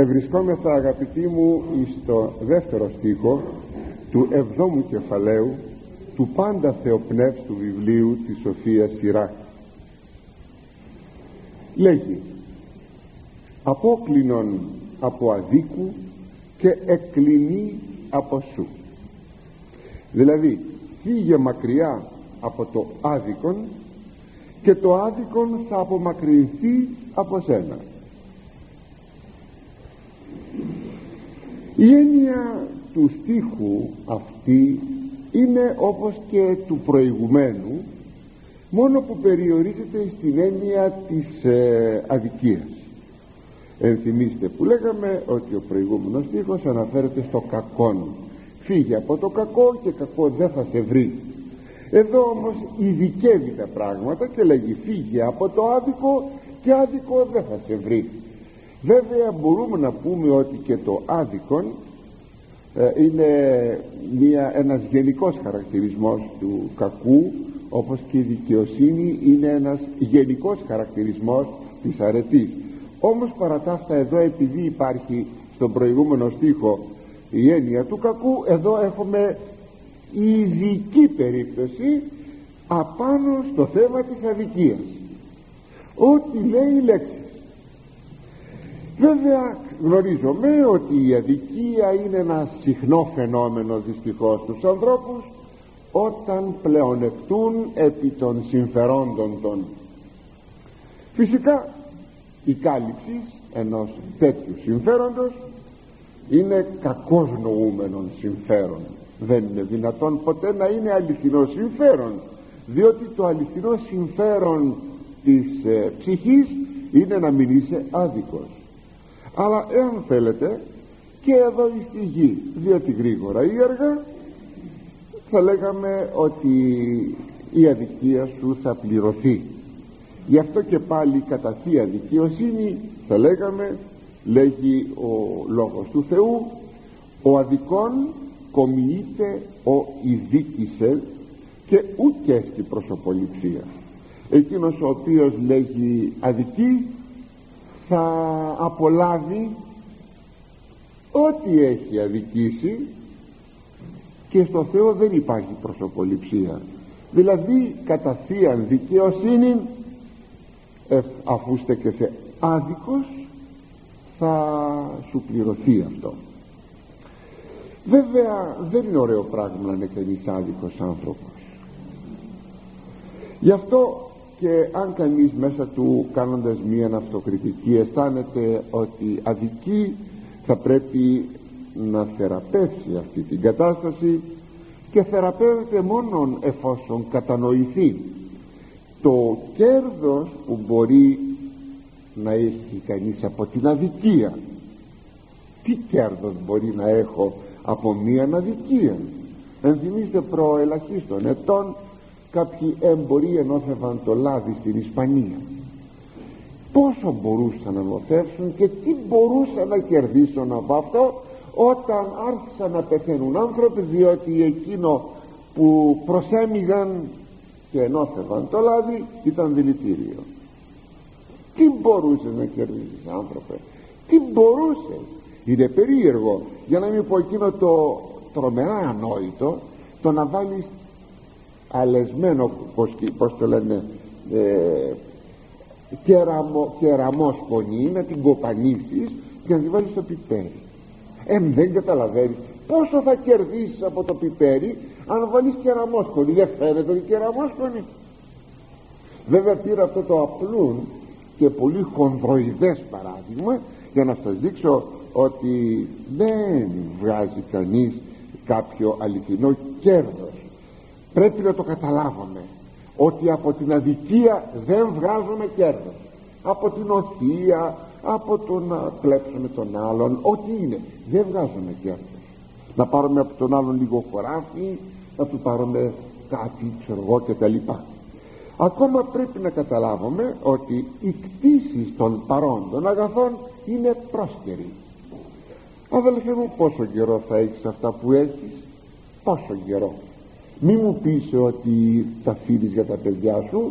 Ευρισκόμεθα, αγαπητοί μου, στο δεύτερο στίχο του 7ου κεφαλαίου του πάντα θεοπνεύστου βιβλίου της Σοφίας Σειράχ. Λέγει: «Απόκλινον από αδίκου και εκκλινεί από σου». Δηλαδή, φύγε μακριά από το άδικον και το άδικον θα απομακρυνθεί από σένα. Η έννοια του στίχου αυτή είναι όπως και του προηγουμένου, μόνο που περιορίζεται στην έννοια της αδικίας. Ενθυμίστε που λέγαμε ότι ο προηγούμενος στίχος αναφέρεται στο κακόν. Φύγε από το κακό και κακό δεν θα σε βρει. Εδώ όμως ειδικεύει τα πράγματα και λέγει: φύγε από το άδικο και άδικο δεν θα σε βρει. Βέβαια μπορούμε να πούμε ότι και το άδικον είναι ένας γενικός χαρακτηρισμός του κακού, όπως και η δικαιοσύνη είναι ένας γενικός χαρακτηρισμός της αρετής. Όμως παρά τα αυτά, εδώ επειδή υπάρχει στον προηγούμενο στίχο η έννοια του κακού, εδώ έχουμε ειδική περίπτωση απάνω στο θέμα της αδικίας, ό,τι λέει η λέξη. Βέβαια γνωρίζομαι ότι η αδικία είναι ένα συχνό φαινόμενο δυστυχώς στους ανθρώπους, όταν πλεονεκτούν επί των συμφερόντων των. Φυσικά η κάλυψη ενός τέτοιου συμφέροντος είναι κακώς νοούμενον συμφέρον. Δεν είναι δυνατόν ποτέ να είναι αληθινό συμφέρον, διότι το αληθινό συμφέρον της ψυχής είναι να μην είσαι άδικος. Αλλά εάν θέλετε, και εδώ εις τη γη, διότι γρήγορα ή αργά θα λέγαμε ότι η αδικία σου θα πληρωθεί. Γι' αυτό και πάλι κατά θεία δικαιοσύνη θα λέγαμε, λέγει ο Λόγος του Θεού, ο αδικών κομιείται ο ειδίκησε και ούτε στη προσωποληψία. Εκείνος ο οποίος λέγει αδική θα απολάβει ό,τι έχει αδικήσει, και στο Θεό δεν υπάρχει προσωποληψία. Δηλαδή κατά θείαν δικαιοσύνη, αφού στέκεσαι άδικος, θα σου πληρωθεί αυτό. Βέβαια δεν είναι ωραίο πράγμα να είναι κανείς άδικος άνθρωπος. Γι' αυτό και αν κανείς μέσα του, κάνοντας μία αυτοκριτική, αισθάνεται ότι αδικεί, θα πρέπει να θεραπεύσει αυτή την κατάσταση, και θεραπεύεται μόνον εφόσον κατανοηθεί το κέρδος που μπορεί να έχει κανείς από την αδικία. Τι κέρδος μπορεί να έχω από μία αδικία? Ενθυμίστε προελαχίστων ετών κάποιοι έμποροι ενώθευαν το λάδι στην Ισπανία. Πόσο μπορούσαν να νοθεύσουν και τι μπορούσαν να κερδίσουν από αυτό, όταν άρχισαν να πεθαίνουν άνθρωποι, διότι εκείνο που προσέμιγαν και ενώθευαν το λάδι ήταν δηλητήριο. Τι μπορούσες να κερδίσεις, άνθρωπε? Τι μπορούσες? Είναι περίεργο, για να μην πω εκείνο το τρομερά ανόητο, το να βάλεις αλεσμένο, πως το λένε, κεραμόσπονη, να την κοπανίσεις και να τη βάλεις στο πιπέρι. Δεν καταλαβαίνεις πόσο θα κερδίσεις από το πιπέρι αν βάλεις κεραμόσπονη. Δεν φαίνεται ότι κεραμόσπονη? Βέβαια πήρα αυτό το απλούν και πολύ χονδροειδές παράδειγμα για να σας δείξω ότι δεν βγάζει κανείς κάποιο αληθινό κέρδος. Πρέπει να το καταλάβουμε ότι από την αδικία δεν βγάζουμε κέρδος. Από την οθεία, από το να κλέψουμε τον άλλον, ό,τι είναι, δεν βγάζουμε κέρδος. Να πάρουμε από τον άλλον λίγο χωράφι, να του πάρουμε κάτι, ξέρω εγώ, κτλ. Ακόμα πρέπει να καταλάβουμε ότι η κτήση των παρόντων αγαθών είναι πρόσκαιρη. Αδελφέ μου, πόσο καιρό θα έχεις αυτά που έχεις? Πόσο καιρό? Μη μου πεις ότι τα αφήνεις για τα παιδιά σου,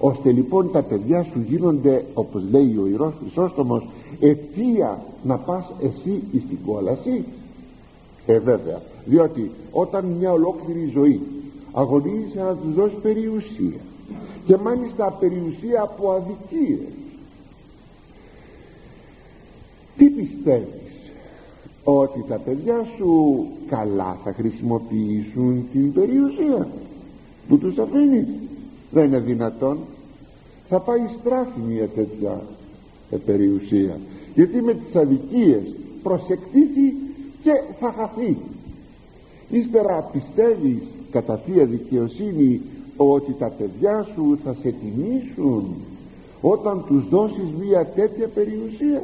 ώστε λοιπόν τα παιδιά σου γίνονται, όπως λέει ο Ιερός Χρυσόστομος, αιτία να πας εσύ στην κόλαση? Βέβαια, διότι όταν μια ολόκληρη ζωή αγωνίζεσαι να του δώσει περιουσία, και μάλιστα περιουσία από αδικίες, τι πιστεύεις? Ότι τα παιδιά σου καλά θα χρησιμοποιήσουν την περιουσία που τους αφήνεις? Δεν είναι δυνατόν. Θα πάει στράφη μια τέτοια περιουσία, γιατί με τις αδικίες προσεκτήθη και θα χαθεί. Ύστερα πιστεύεις κατά θεία δικαιοσύνη ότι τα παιδιά σου θα σε τιμήσουν όταν τους δώσεις μια τέτοια περιουσία?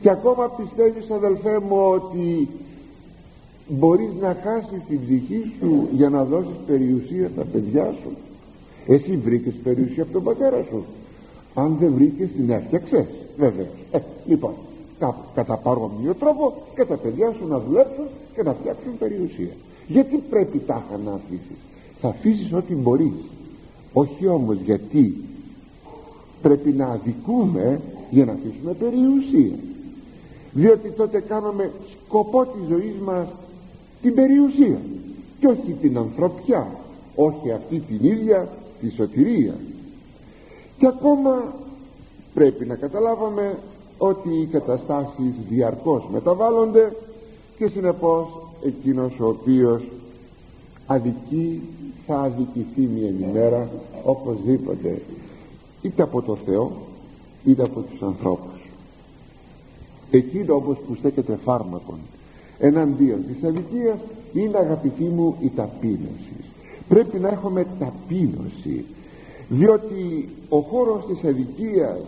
Και ακόμα πιστεύεις, αδελφέ μου, ότι μπορείς να χάσεις την ψυχή σου για να δώσεις περιουσία στα παιδιά σου? Εσύ βρήκες περιουσία από τον πατέρα σου? Αν δεν βρήκες, την έφτιαξες, βέβαια. Λοιπόν, κατά παρόμοιο τρόπο και τα παιδιά σου να δουλέψουν και να φτιάξουν περιουσία. Γιατί πρέπει τάχα να αφήσεις? Θα αφήσεις ό,τι μπορείς. Όχι όμως γιατί πρέπει να αδικούμε για να αφήσουμε περιουσία, διότι τότε κάναμε σκοπό της ζωής μας την περιουσία και όχι την ανθρωπιά, όχι αυτή την ίδια τη σωτηρία. Και ακόμα πρέπει να καταλάβαμε ότι οι καταστάσεις διαρκώς μεταβάλλονται και συνεπώς εκείνος ο οποίος αδικεί θα αδικηθεί μια ημέρα οπωσδήποτε, είτε από το Θεό είτε από τους ανθρώπους. Εκείνο όμως που στέκεται φάρμακον εναντίον της αδικίας είναι, αγαπητοί μου, η ταπείνωση. Πρέπει να έχουμε ταπείνωση, διότι ο χώρος της αδικίας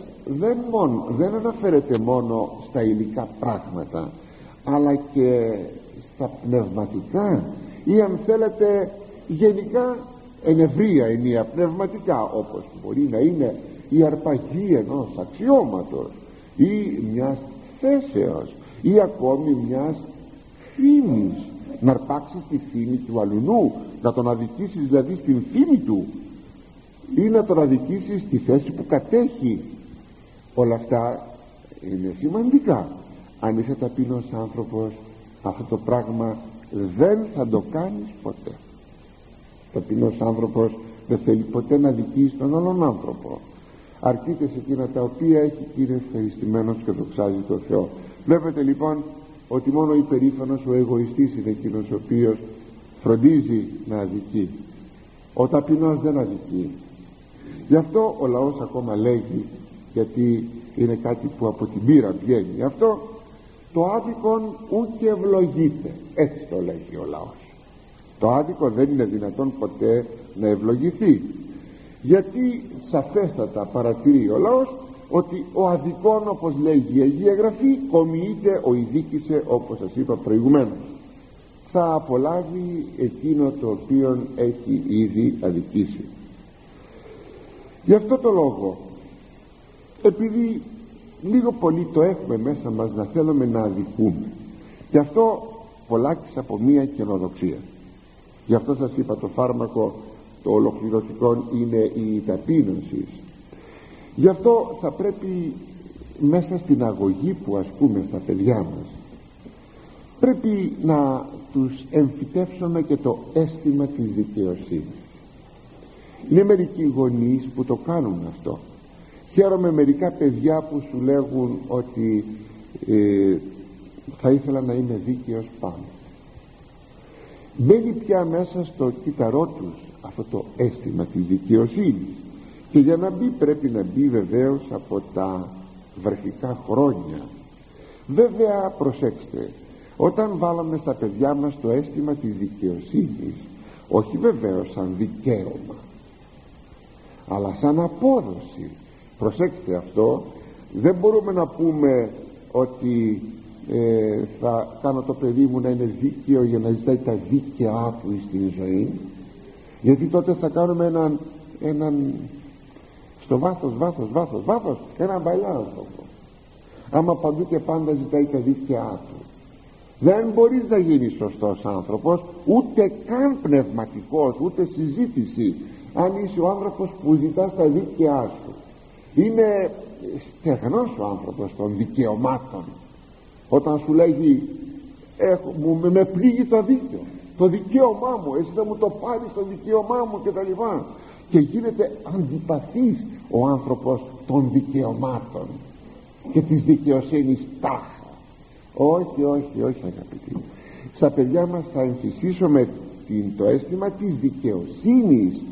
δεν αναφέρεται μόνο στα υλικά πράγματα, αλλά και στα πνευματικά, ή αν θέλετε γενικά εν ευρεία ενία πνευματικά, όπως μπορεί να είναι η αρπαγή ενός αξιώματος ή μιας θέσεως ή ακόμη μιας φήμης. Να αρπάξεις τη φήμη του αλουνού, να τον αδικήσεις δηλαδή στην φήμη του, ή να τον αδικήσεις στη θέση που κατέχει. Όλα αυτά είναι σημαντικά. Αν είσαι ταπεινός άνθρωπος, αυτό το πράγμα δεν θα το κάνεις ποτέ. Ταπεινός άνθρωπος δεν θέλει ποτέ να αδικήσει τον άλλον άνθρωπο. Αρκείται σε εκείνα τα οποία έχει, και είναι ευχαριστημένος και δοξάζει τον Θεό. Βλέπετε λοιπόν ότι μόνο υπερήφανος, ο εγωιστής είναι εκείνος ο οποίος φροντίζει να αδικεί. Ο ταπεινός δεν αδικεί. Γι' αυτό ο λαός ακόμα λέγει, γιατί είναι κάτι που από την πείρα βγαίνει αυτό, το άδικον ούτε ευλογείται. Έτσι το λέγει ο λαός. Το άδικο δεν είναι δυνατόν ποτέ να ευλογηθεί, γιατί σαφέστατα παρατηρεί ο λαός ότι ο αδικών, όπως λέγει η Αγία Γραφή, κομοιείται ο ειδίκησε, όπως σας είπα προηγουμένως. Θα απολάβει εκείνο το οποίο έχει ήδη αδικήσει. Γι' αυτό το λόγο, επειδή λίγο πολύ το έχουμε μέσα μας να θέλουμε να αδικούμε, γι' αυτό πολλάξεις από μία καινοδοξία. Γι' αυτό σας είπα, το φάρμακο το ολοκληρωτικό είναι η ταπείνωση. Γι' αυτό θα πρέπει μέσα στην αγωγή που ασκούμε στα παιδιά μας, πρέπει να τους εμφυτεύσουμε και το αίσθημα της δικαιοσύνης. Είναι μερικοί γονείς που το κάνουν αυτό. Χαίρομαι μερικά παιδιά που σου λέγουν ότι θα ήθελα να είμαι δίκαιος πάνω. Μπαίνει πια μέσα στο κύτταρό τους αυτό το αίσθημα της δικαιοσύνης, και για να μπει πρέπει να μπει βεβαίως από τα βρεφικά χρόνια. Βέβαια, προσέξτε, όταν βάλαμε στα παιδιά μας το αίσθημα της δικαιοσύνης, όχι βεβαίως σαν δικαίωμα, αλλά σαν απόδοση, προσέξτε αυτό, δεν μπορούμε να πούμε ότι θα κάνω το παιδί μου να είναι δίκαιο για να ζητάει τα δίκαιά του στην ζωή, γιατί τότε θα κάνουμε έναν στο βάθος έναν μπαϊλάνθρωπο, άμα παντού και πάντα ζητάει τα δίκαιά του. Δεν μπορείς να γίνεις σωστός άνθρωπος, ούτε καν πνευματικός, ούτε συζήτηση, αν είσαι ο άνθρωπος που ζητάς τα δίκαιά σου. Είναι στεγνός ο άνθρωπος των δικαιωμάτων. Όταν σου λέγει με πλήγει το δίκαιο, το δικαίωμά μου, εσύ δεν μου το πάρεις το δικαίωμά μου κτλ. Και γίνεται αντιπαθής ο άνθρωπος των δικαιωμάτων και της δικαιοσύνης τάχα. Όχι, όχι, όχι αγαπητοί. Στα παιδιά μας θα εμφυσίσουμε το αίσθημα της δικαιοσύνης,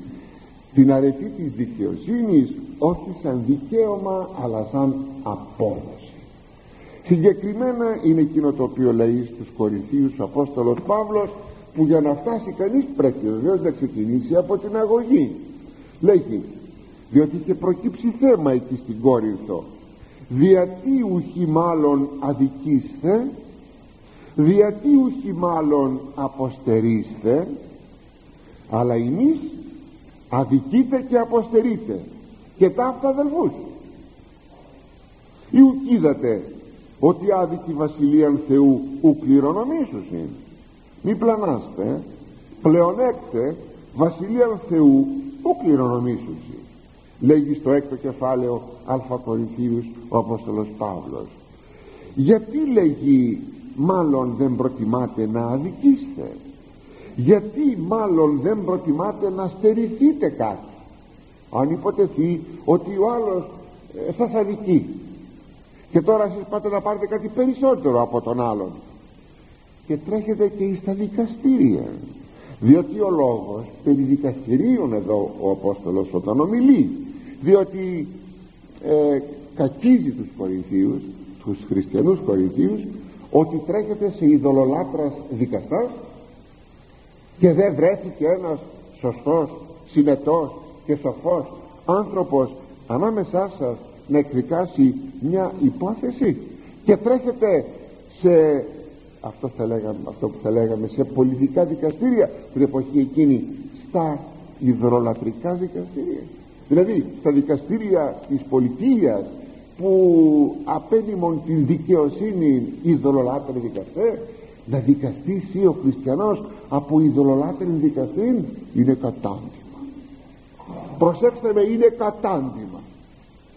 την αρετή της δικαιοσύνης, όχι σαν δικαίωμα αλλά σαν απόδοση. Συγκεκριμένα είναι εκείνο το οποίο λέει στους Κορινθίους ο Απόστολος Παύλος, που για να φτάσει κανείς πρέπει βεβαίως να ξεκινήσει από την αγωγή. Λέγει, διότι είχε προκύψει θέμα εκεί στην Κόρινθο, διατί ουχή μάλλον αποστερείστε, αλλά εμείς αδικείτε και αποστερείτε και ταύτα αδελφούς. Ή ουκ είδατε ότι άδικη βασιλείαν Θεού ου κληρονομήσους είναι. Μη πλανάστε, πλεονέκτε βασιλείαν Θεού ου κληρονομήσους είναι. Λέγει στο έκτο κεφάλαιο Α Κορινθίους ο Απόστολος Παύλος. Γιατί λέγει μάλλον δεν προτιμάτε να αδικήσετε? Γιατί μάλλον δεν προτιμάτε να στερηθείτε κάτι? Αν υποτεθεί ότι ο άλλος σας αδικεί και τώρα εσείς πάτε να πάρετε κάτι περισσότερο από τον άλλον και τρέχετε και στα δικαστήρια, διότι ο λόγος περί δικαστηρίων εδώ ο Απόστολος όταν ομιλεί, διότι κακίζει τους Κορινθίους, τους χριστιανούς Κορινθίους, ότι τρέχεται σε ειδωλολάτρας δικαστάς και δεν βρέθηκε ένας σωστός, συνετός και σοφός άνθρωπος ανάμεσά σας να εκδικάσει μια υπόθεση, και τρέχεται σε αυτό που θα λέγαμε σε πολιτικά δικαστήρια την εποχή εκείνη, στα ειδωλολατρικά δικαστήρια, δηλαδή στα δικαστήρια της πολιτείας που απένιμον την δικαιοσύνη ειδωλολάτροι δικαστέ. Να δικαστεί εσύ ο χριστιανός από ειδωλολάτρη δικαστή είναι κατάντημα. Προσέξτε με, είναι κατάντημα,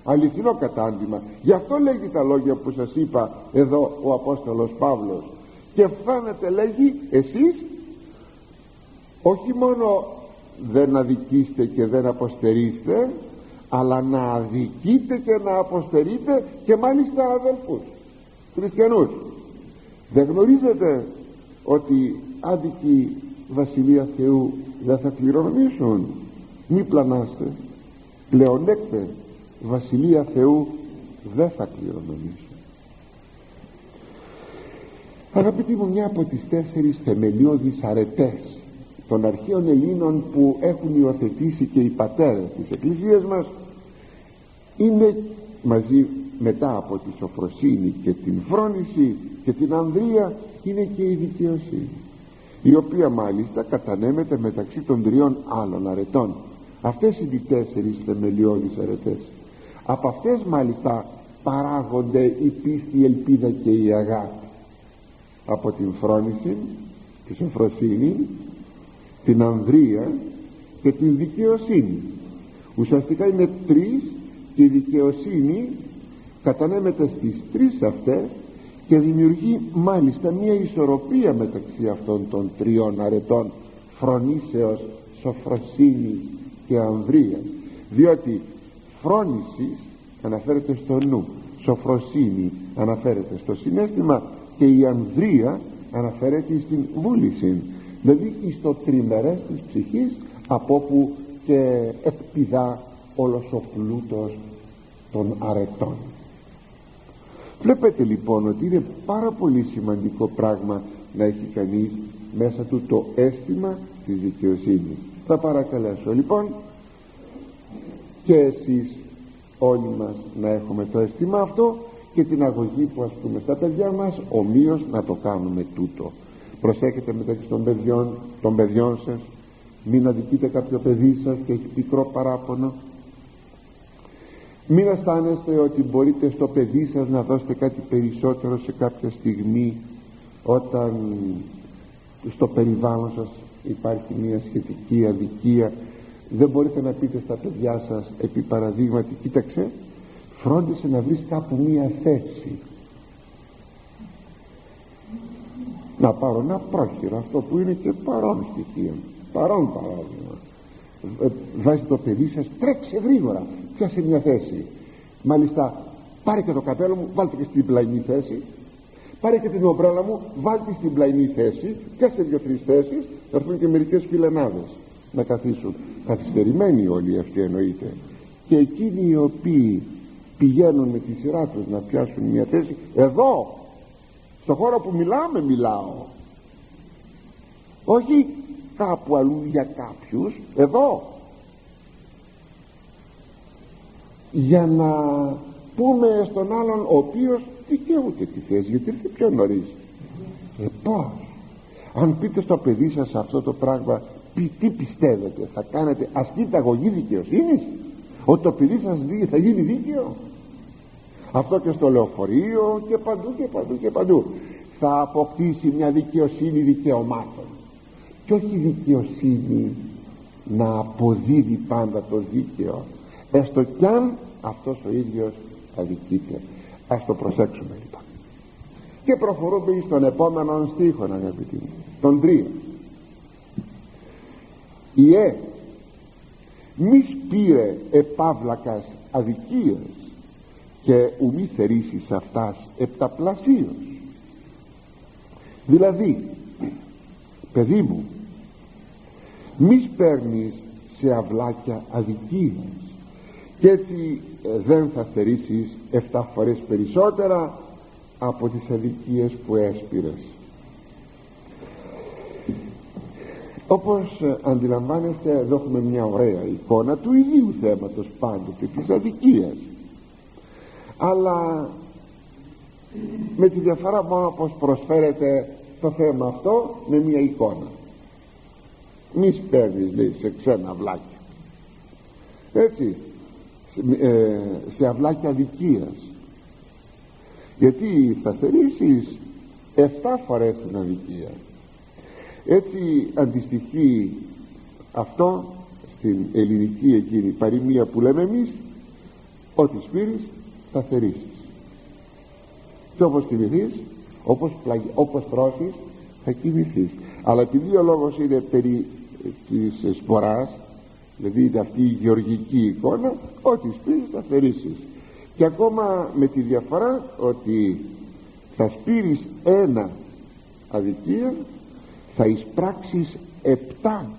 αληθινό κατάντημα. Γι' αυτό λέγει τα λόγια που σας είπα εδώ ο Απόστολος Παύλος. Και φάνετε, λέγει, εσείς όχι μόνο δεν αδικείστε και δεν αποστερείστε, αλλά να αδικείτε και να αποστερείτε, και μάλιστα αδελφούς χριστιανούς. Δεν γνωρίζετε ότι άδικη βασιλεία Θεού δεν θα κληρονομήσουν? Μη πλανάστε, πλεονέκτε βασιλεία Θεού δεν θα κληρονομήσουν. Αγαπητοί μου, μια από τις 4 θεμελιώδεις αρετές των αρχαίων Ελλήνων που έχουν υιοθετήσει και οι πατέρες της Εκκλησίας μας, είναι μαζί μετά από τη σοφροσύνη και την φρόνηση και την ανδρεία, είναι και η δικαιοσύνη, η οποία μάλιστα κατανέμεται μεταξύ των 3 άλλων αρετών. Αυτές είναι οι 4 θεμελιώδεις αρετές. Από αυτές μάλιστα παράγονται η πίστη, η ελπίδα και η αγάπη. Από την φρόνηση, τη σοφροσύνη, την ανδρεία και την δικαιοσύνη. Ουσιαστικά είναι 3, και η δικαιοσύνη κατανέμεται στις 3 αυτές και δημιουργεί μάλιστα μια ισορροπία μεταξύ αυτών των 3 αρετών, φρονήσεως, σοφροσύνης και ανδρείας. Διότι φρόνησης αναφέρεται στο νου, σοφροσύνη αναφέρεται στο συναίσθημα και η ανδρεία αναφέρεται στην βούληση, δηλαδή στο τριμερές της ψυχής, από όπου και εκπηδά όλος ο πλούτος των αρετών. Βλέπετε λοιπόν ότι είναι πάρα πολύ σημαντικό πράγμα να έχει κανείς μέσα του το αίσθημα της δικαιοσύνης. Θα παρακαλέσω λοιπόν και εσείς όλοι μας να έχουμε το αίσθημα αυτό, και την αγωγή που ασκούμε στα παιδιά μας ομοίως να το κάνουμε τούτο. Προσέχετε μεταξύ των παιδιών σας, μην αδικείτε κάποιο παιδί σας και έχει πικρό παράπονο. Μην αισθάνεστε ότι μπορείτε στο παιδί σας να δώσετε κάτι περισσότερο σε κάποια στιγμή, όταν στο περιβάλλον σας υπάρχει μια σχετική αδικία. Δεν μπορείτε να πείτε στα παιδιά σας επί παραδείγματι, κοίταξε, φρόντισε να βρεις κάπου μία θέση. Να πάρω ένα πρόχειρο, αυτό που είναι και παρόν στοιχείο, παρόν παράδειγμα. Βάζει το παιδί σας, τρέξε γρήγορα, πιάσε μια θέση. Μάλιστα, πάρε και το καπέλο μου, βάλτε και στην πλαϊνή θέση. Πάρε και την ομπρέλα μου, βάλτε στην πλαϊνή θέση. Πιάσε δύο-τρεις θέσεις, να έρθουν και μερικές φιλενάδες να καθίσουν. Καθυστερημένοι όλοι αυτοί εννοείται. Και εκείνοι οι οποίοι πηγαίνουν με τη σειρά τους να πιάσουν μια θέση, εδώ, στον χώρο που μιλάμε, μιλάω. Όχι κάπου αλλού για κάποιους, εδώ. Για να πούμε στον άλλον, ο οποίος δικαιούται τη θέση, γιατί ήρθε πιο νωρίς. Πώς, αν πείτε στο παιδί σας αυτό το πράγμα, τι πιστεύετε, θα κάνετε ασκείτε αγωγή δικαιοσύνης, ότι το παιδί σας θα γίνει δίκαιο? Αυτό και στο λεωφορείο και παντού και παντού και παντού. Θα αποκτήσει μια δικαιοσύνη δικαιωμάτων και όχι δικαιοσύνη να αποδίδει πάντα το δίκαιο, έστω κι αν αυτός ο ίδιος αδικείται. Ας το προσέξουμε λοιπόν. Και προχωρούμε στον επόμενο στίχο, αγαπητοί μου, τον 3. Ιε μης πήρε επαύλακας αδικίας και ουμη θερήσεις αυτάς επταπλασίως. Δηλαδή, παιδί μου, μη παίρνεις σε αυλάκια αδικίας και έτσι δεν θα θερήσεις 7 φορές περισσότερα από τις αδικίες που έσπηρες. Όπως αντιλαμβάνεστε, εδώ έχουμε μια ωραία εικόνα του ιδίου θέματος πάντοτε, της αδικίας, αλλά με τη διαφορά μόνο πως προσφέρεται το θέμα αυτό με μια εικόνα. Μη σπέρνεις, λέει, σε ξένα αυλάκια, έτσι, σε αυλάκια αδικίας, γιατί θα θερήσεις 7 φορές την αδικία. Έτσι αντιστοιχεί αυτό στην ελληνική εκείνη παροιμία που λέμε εμείς, ό,τι σπήρεις θα θερήσεις, και όπως κοιμηθείς, όπως τρώσεις θα κοιμηθείς. Αλλά επειδή ο λόγος είναι περί της σποράς, δηλαδή είναι αυτή η γεωργική εικόνα, ό,τι σπήρεις θα θερήσεις, και ακόμα με τη διαφορά ότι θα σπήρεις 1 αδικία, θα εισπράξεις 7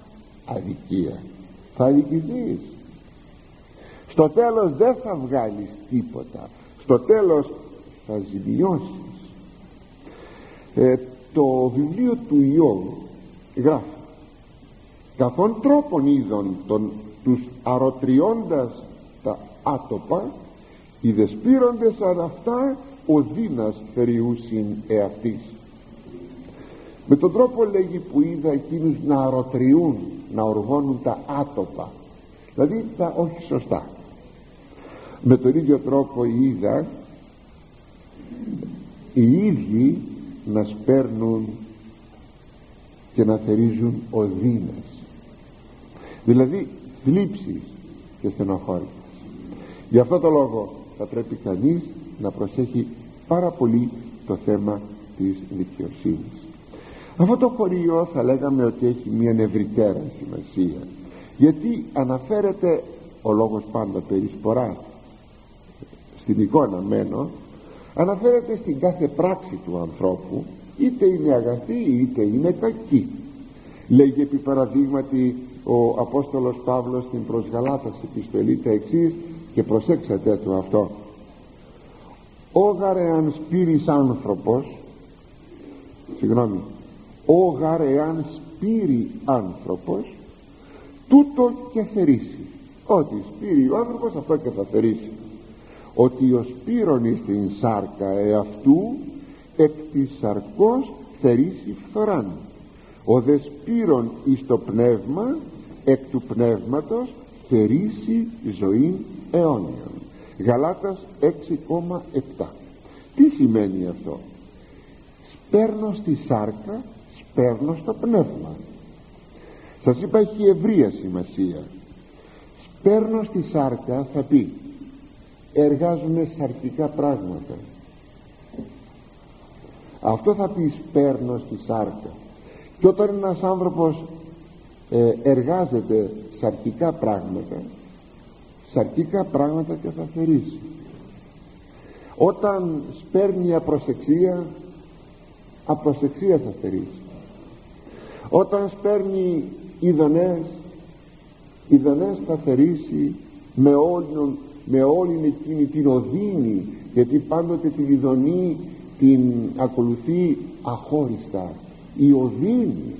αδικία, θα αδικηθείς. Στο τέλος δεν θα βγάλεις τίποτα, στο τέλος θα ζημιώσεις. Το βιβλίο του Ιώβ γράφει: καθόν τρόπον είδων τους αρωτριώντας τα άτοπα, οι δεσπείροντες σαν αυτά ο δύνας θεριούσιν εαυτής. Με τον τρόπο, λέγει, που είδα εκείνους να αρωτριούν, να οργώνουν τα άτοπα, δηλαδή τα όχι σωστά, με τον ίδιο τρόπο είδα οι ίδιοι να σπέρνουν και να θερίζουν οδύνες, δηλαδή θλίψεις και στενοχώρησης. Γι' αυτό το λόγο θα πρέπει κανείς να προσέχει πάρα πολύ το θέμα της δικαιοσύνης. Αυτό το χωρίο θα λέγαμε ότι έχει μια νευριτέρα σημασία, γιατί αναφέρεται ο λόγος πάντα περί σποράς, στην εικόνα μένω, αναφέρεται στην κάθε πράξη του ανθρώπου, είτε είναι αγαθή είτε είναι κακή. Λέγει επί παραδείγματι ο Απόστολος Παύλος στην προς Γαλάτας επιστολή τα εξής, και προσέξατε το αυτό: «Όγαρε αν σπήρης άνθρωπος», συγγνώμη, «όγαρε αν σπήρη άνθρωπος, τούτο και θερήσει». Ό,τι σπήρει ο άνθρωπος, αυτό και θα θερήσει. «Ότι ο σπήρων εις την σάρκα εαυτού, εκ της σαρκός θερήσει φθοράν. Ο δε σπήρων εις το πνεύμα, εκ του πνεύματος θερήσει ζωήν αιώνιον». Γαλάτας 6,7. Τι σημαίνει αυτό? Σπέρνω στη σάρκα, σπέρνω στο πνεύμα. Σας είπα, έχει ευρεία σημασία. Σπέρνω στη σάρκα θα πει εργάζουμε σαρκικά πράγματα. Αυτό θα πεις, παίρνω στη σάρκα. Και όταν ένας άνθρωπος εργάζεται σαρκικά πράγματα και θα θερήσει. Όταν σπέρνει απροσεξία θα θερήσει. Όταν σπέρνει ειδονές θα θερήσει με όλη εκείνη την οδύνη, γιατί πάντοτε την ειδονή την ακολουθεί αχώριστα η οδύνη,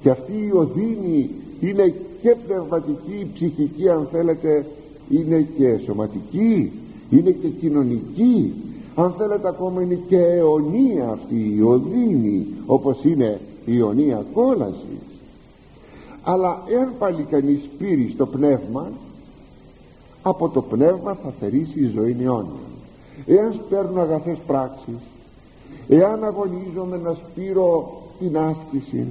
και αυτή η οδύνη είναι και πνευματική, ψυχική αν θέλετε, είναι και σωματική, είναι και κοινωνική, αν θέλετε ακόμα είναι και αιωνία αυτή η οδύνη, όπως είναι η αιωνία κόλασης. Αλλά εάν πάλι κανείς πήρει στο πνεύμα, από το πνεύμα θα θερήσει η ζωή αιώνια. Εάν σπέρνω αγαθές πράξεις, εάν αγωνίζομαι να σπείρω την άσκηση,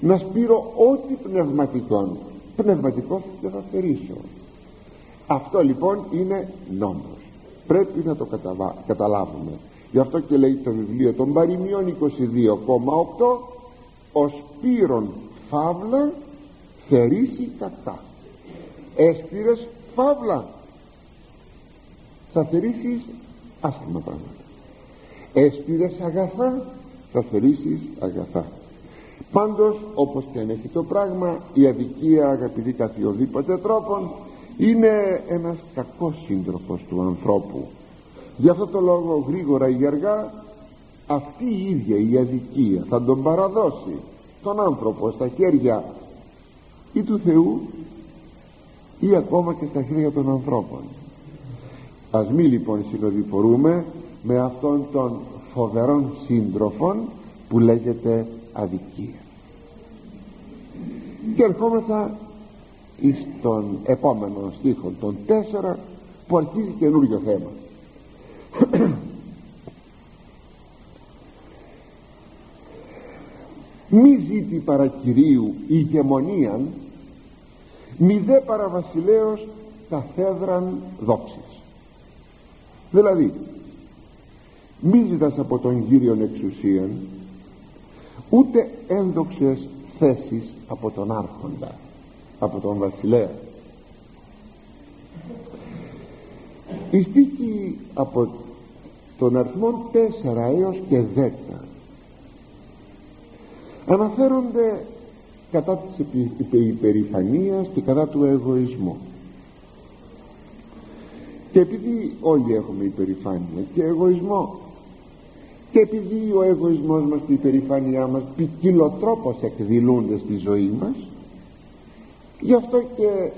να σπείρω ό,τι πνευματικό δεν θα θερήσω. Αυτό λοιπόν είναι νόμος, πρέπει να το καταλάβουμε. Γι' αυτό και λέει το βιβλίο των Παροιμιών 22,8 ο σπείρον φαύλα θερήσει κατά. Έσπειρες φαύλα, θα θερήσεις άσχημα πράγματα. Έσπειρες αγαθά, θα θερήσεις αγαθά. Πάντως, όπως και αν έχει το πράγμα, η αδικία, αγαπητοί, καθιοδήποτε τρόπον, είναι ένας κακός σύντροφος του ανθρώπου. Γι' αυτό το λόγο, γρήγορα ή αργά, αυτή η ίδια η αδικία θα τον παραδώσει τον άνθρωπο στα χέρια ή του Θεού ή ακόμα και στα χέρια των ανθρώπων. Ας μη λοιπόν συνοδοιπορούμε με αυτόν τον φοβερόν σύντροφον που λέγεται αδικία. Και ερχόμεθα εις τον επόμενο στίχο, τον 4, που αρχίζει καινούριο θέμα. Μη ζήτη παρακυρίου ηγεμονίαν, μη δε παραβασιλέως τα θέδραν δόξης. Δηλαδή, μη ζητάς από τον Κύριον εξουσίαν, ούτε ένδοξες θέσεις από τον άρχοντα, από τον βασιλέα. Οι στίχοι από τον αριθμό 4 έως και 10 αναφέρονται κατά της υπερηφανίας και κατά του εγωισμού. Και επειδή όλοι έχουμε υπερηφάνεια και εγωισμό, και επειδή ο εγωισμός μας και η υπερηφάνειά μας ποικιλοτρόπως εκδηλούνται στη ζωή μας, γι' αυτό και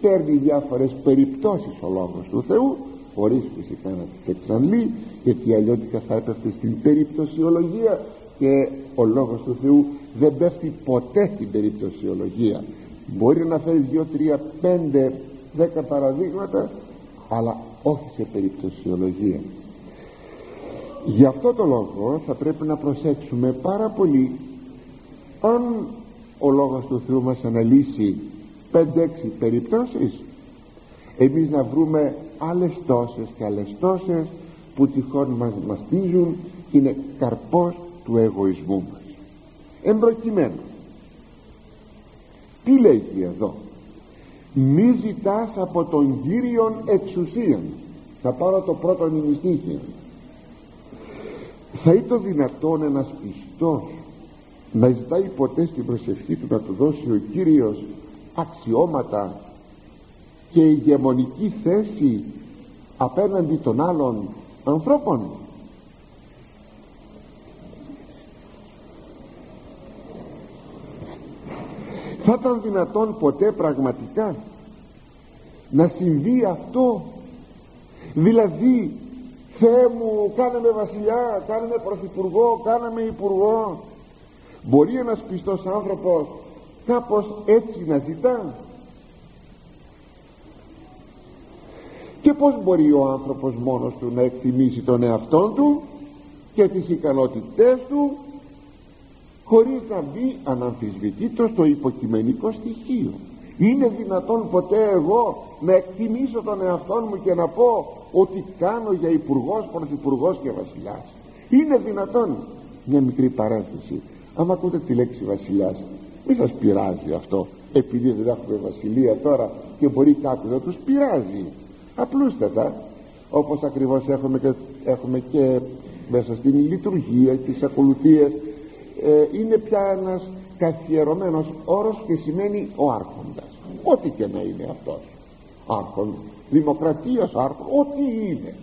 παίρνει διάφορες περιπτώσεις ο Λόγος του Θεού, χωρίς φυσικά να τις εξαντλεί, γιατί αλλιώτικα θα έπεφτε στην περιπτωσιολογία, και ο Λόγος του Θεού δεν πέφτει ποτέ στην περιπτωσιολογία. Μπορεί να φέρει 2, 3, 5, 10 παραδείγματα, αλλά όχι σε περιπτωσιολογία. Γι' αυτό το λόγο θα πρέπει να προσέξουμε πάρα πολύ. Αν ο Λόγος του Θεού μας αναλύσει 5-6 περιπτώσεις, εμείς να βρούμε άλλες τόσες και άλλες τόσες που τυχόν μας μαστίζουν και είναι καρπός του εγωισμού μας. Εμπροκειμένου, τι λέγει εδώ? Μη ζητάς από τον Κύριον εξουσίαν. Θα πάρω το πρώτο ημιστήχιο. Θα ήταν δυνατόν ένας πιστός να ζητάει ποτέ στην προσευχή του να του δώσει ο Κύριος αξιώματα και ηγεμονική θέση απέναντι των άλλων ανθρώπων? Θα ήταν δυνατόν ποτέ πραγματικά να συμβεί αυτό? Δηλαδή, Θεέ μου, κάνε με βασιλιά, κάνε με πρωθυπουργό, κάνε με υπουργό. Μπορεί ένας πιστός άνθρωπος κάπως έτσι να ζητά? Και πως μπορεί ο άνθρωπος μόνος του να εκτιμήσει τον εαυτόν του και τις ικανότητές του χωρίς να μπει αναμφισβητήτως το υποκειμενικό στοιχείο? Είναι δυνατόν ποτέ εγώ να εκτιμήσω τον εαυτόν μου και να πω ότι κάνω για υπουργός, πρωθυπουργός και βασιλιάς? Είναι δυνατόν? Μια μικρή παρένθεση, άμα ακούτε τη λέξη βασιλιάς, μην σας πειράζει αυτό, επειδή δεν έχουμε βασιλεία τώρα και μπορεί κάποιος να τους πειράζει. Απλούστατα, όπως ακριβώς έχουμε και μέσα στην λειτουργία και τις ακολουθίες, είναι πια ένας καθιερωμένος όρος και σημαίνει ο άρχοντας, ό,τι και να είναι αυτός. Άρχον, δημοκρατίας άρχον, ό,τι είναι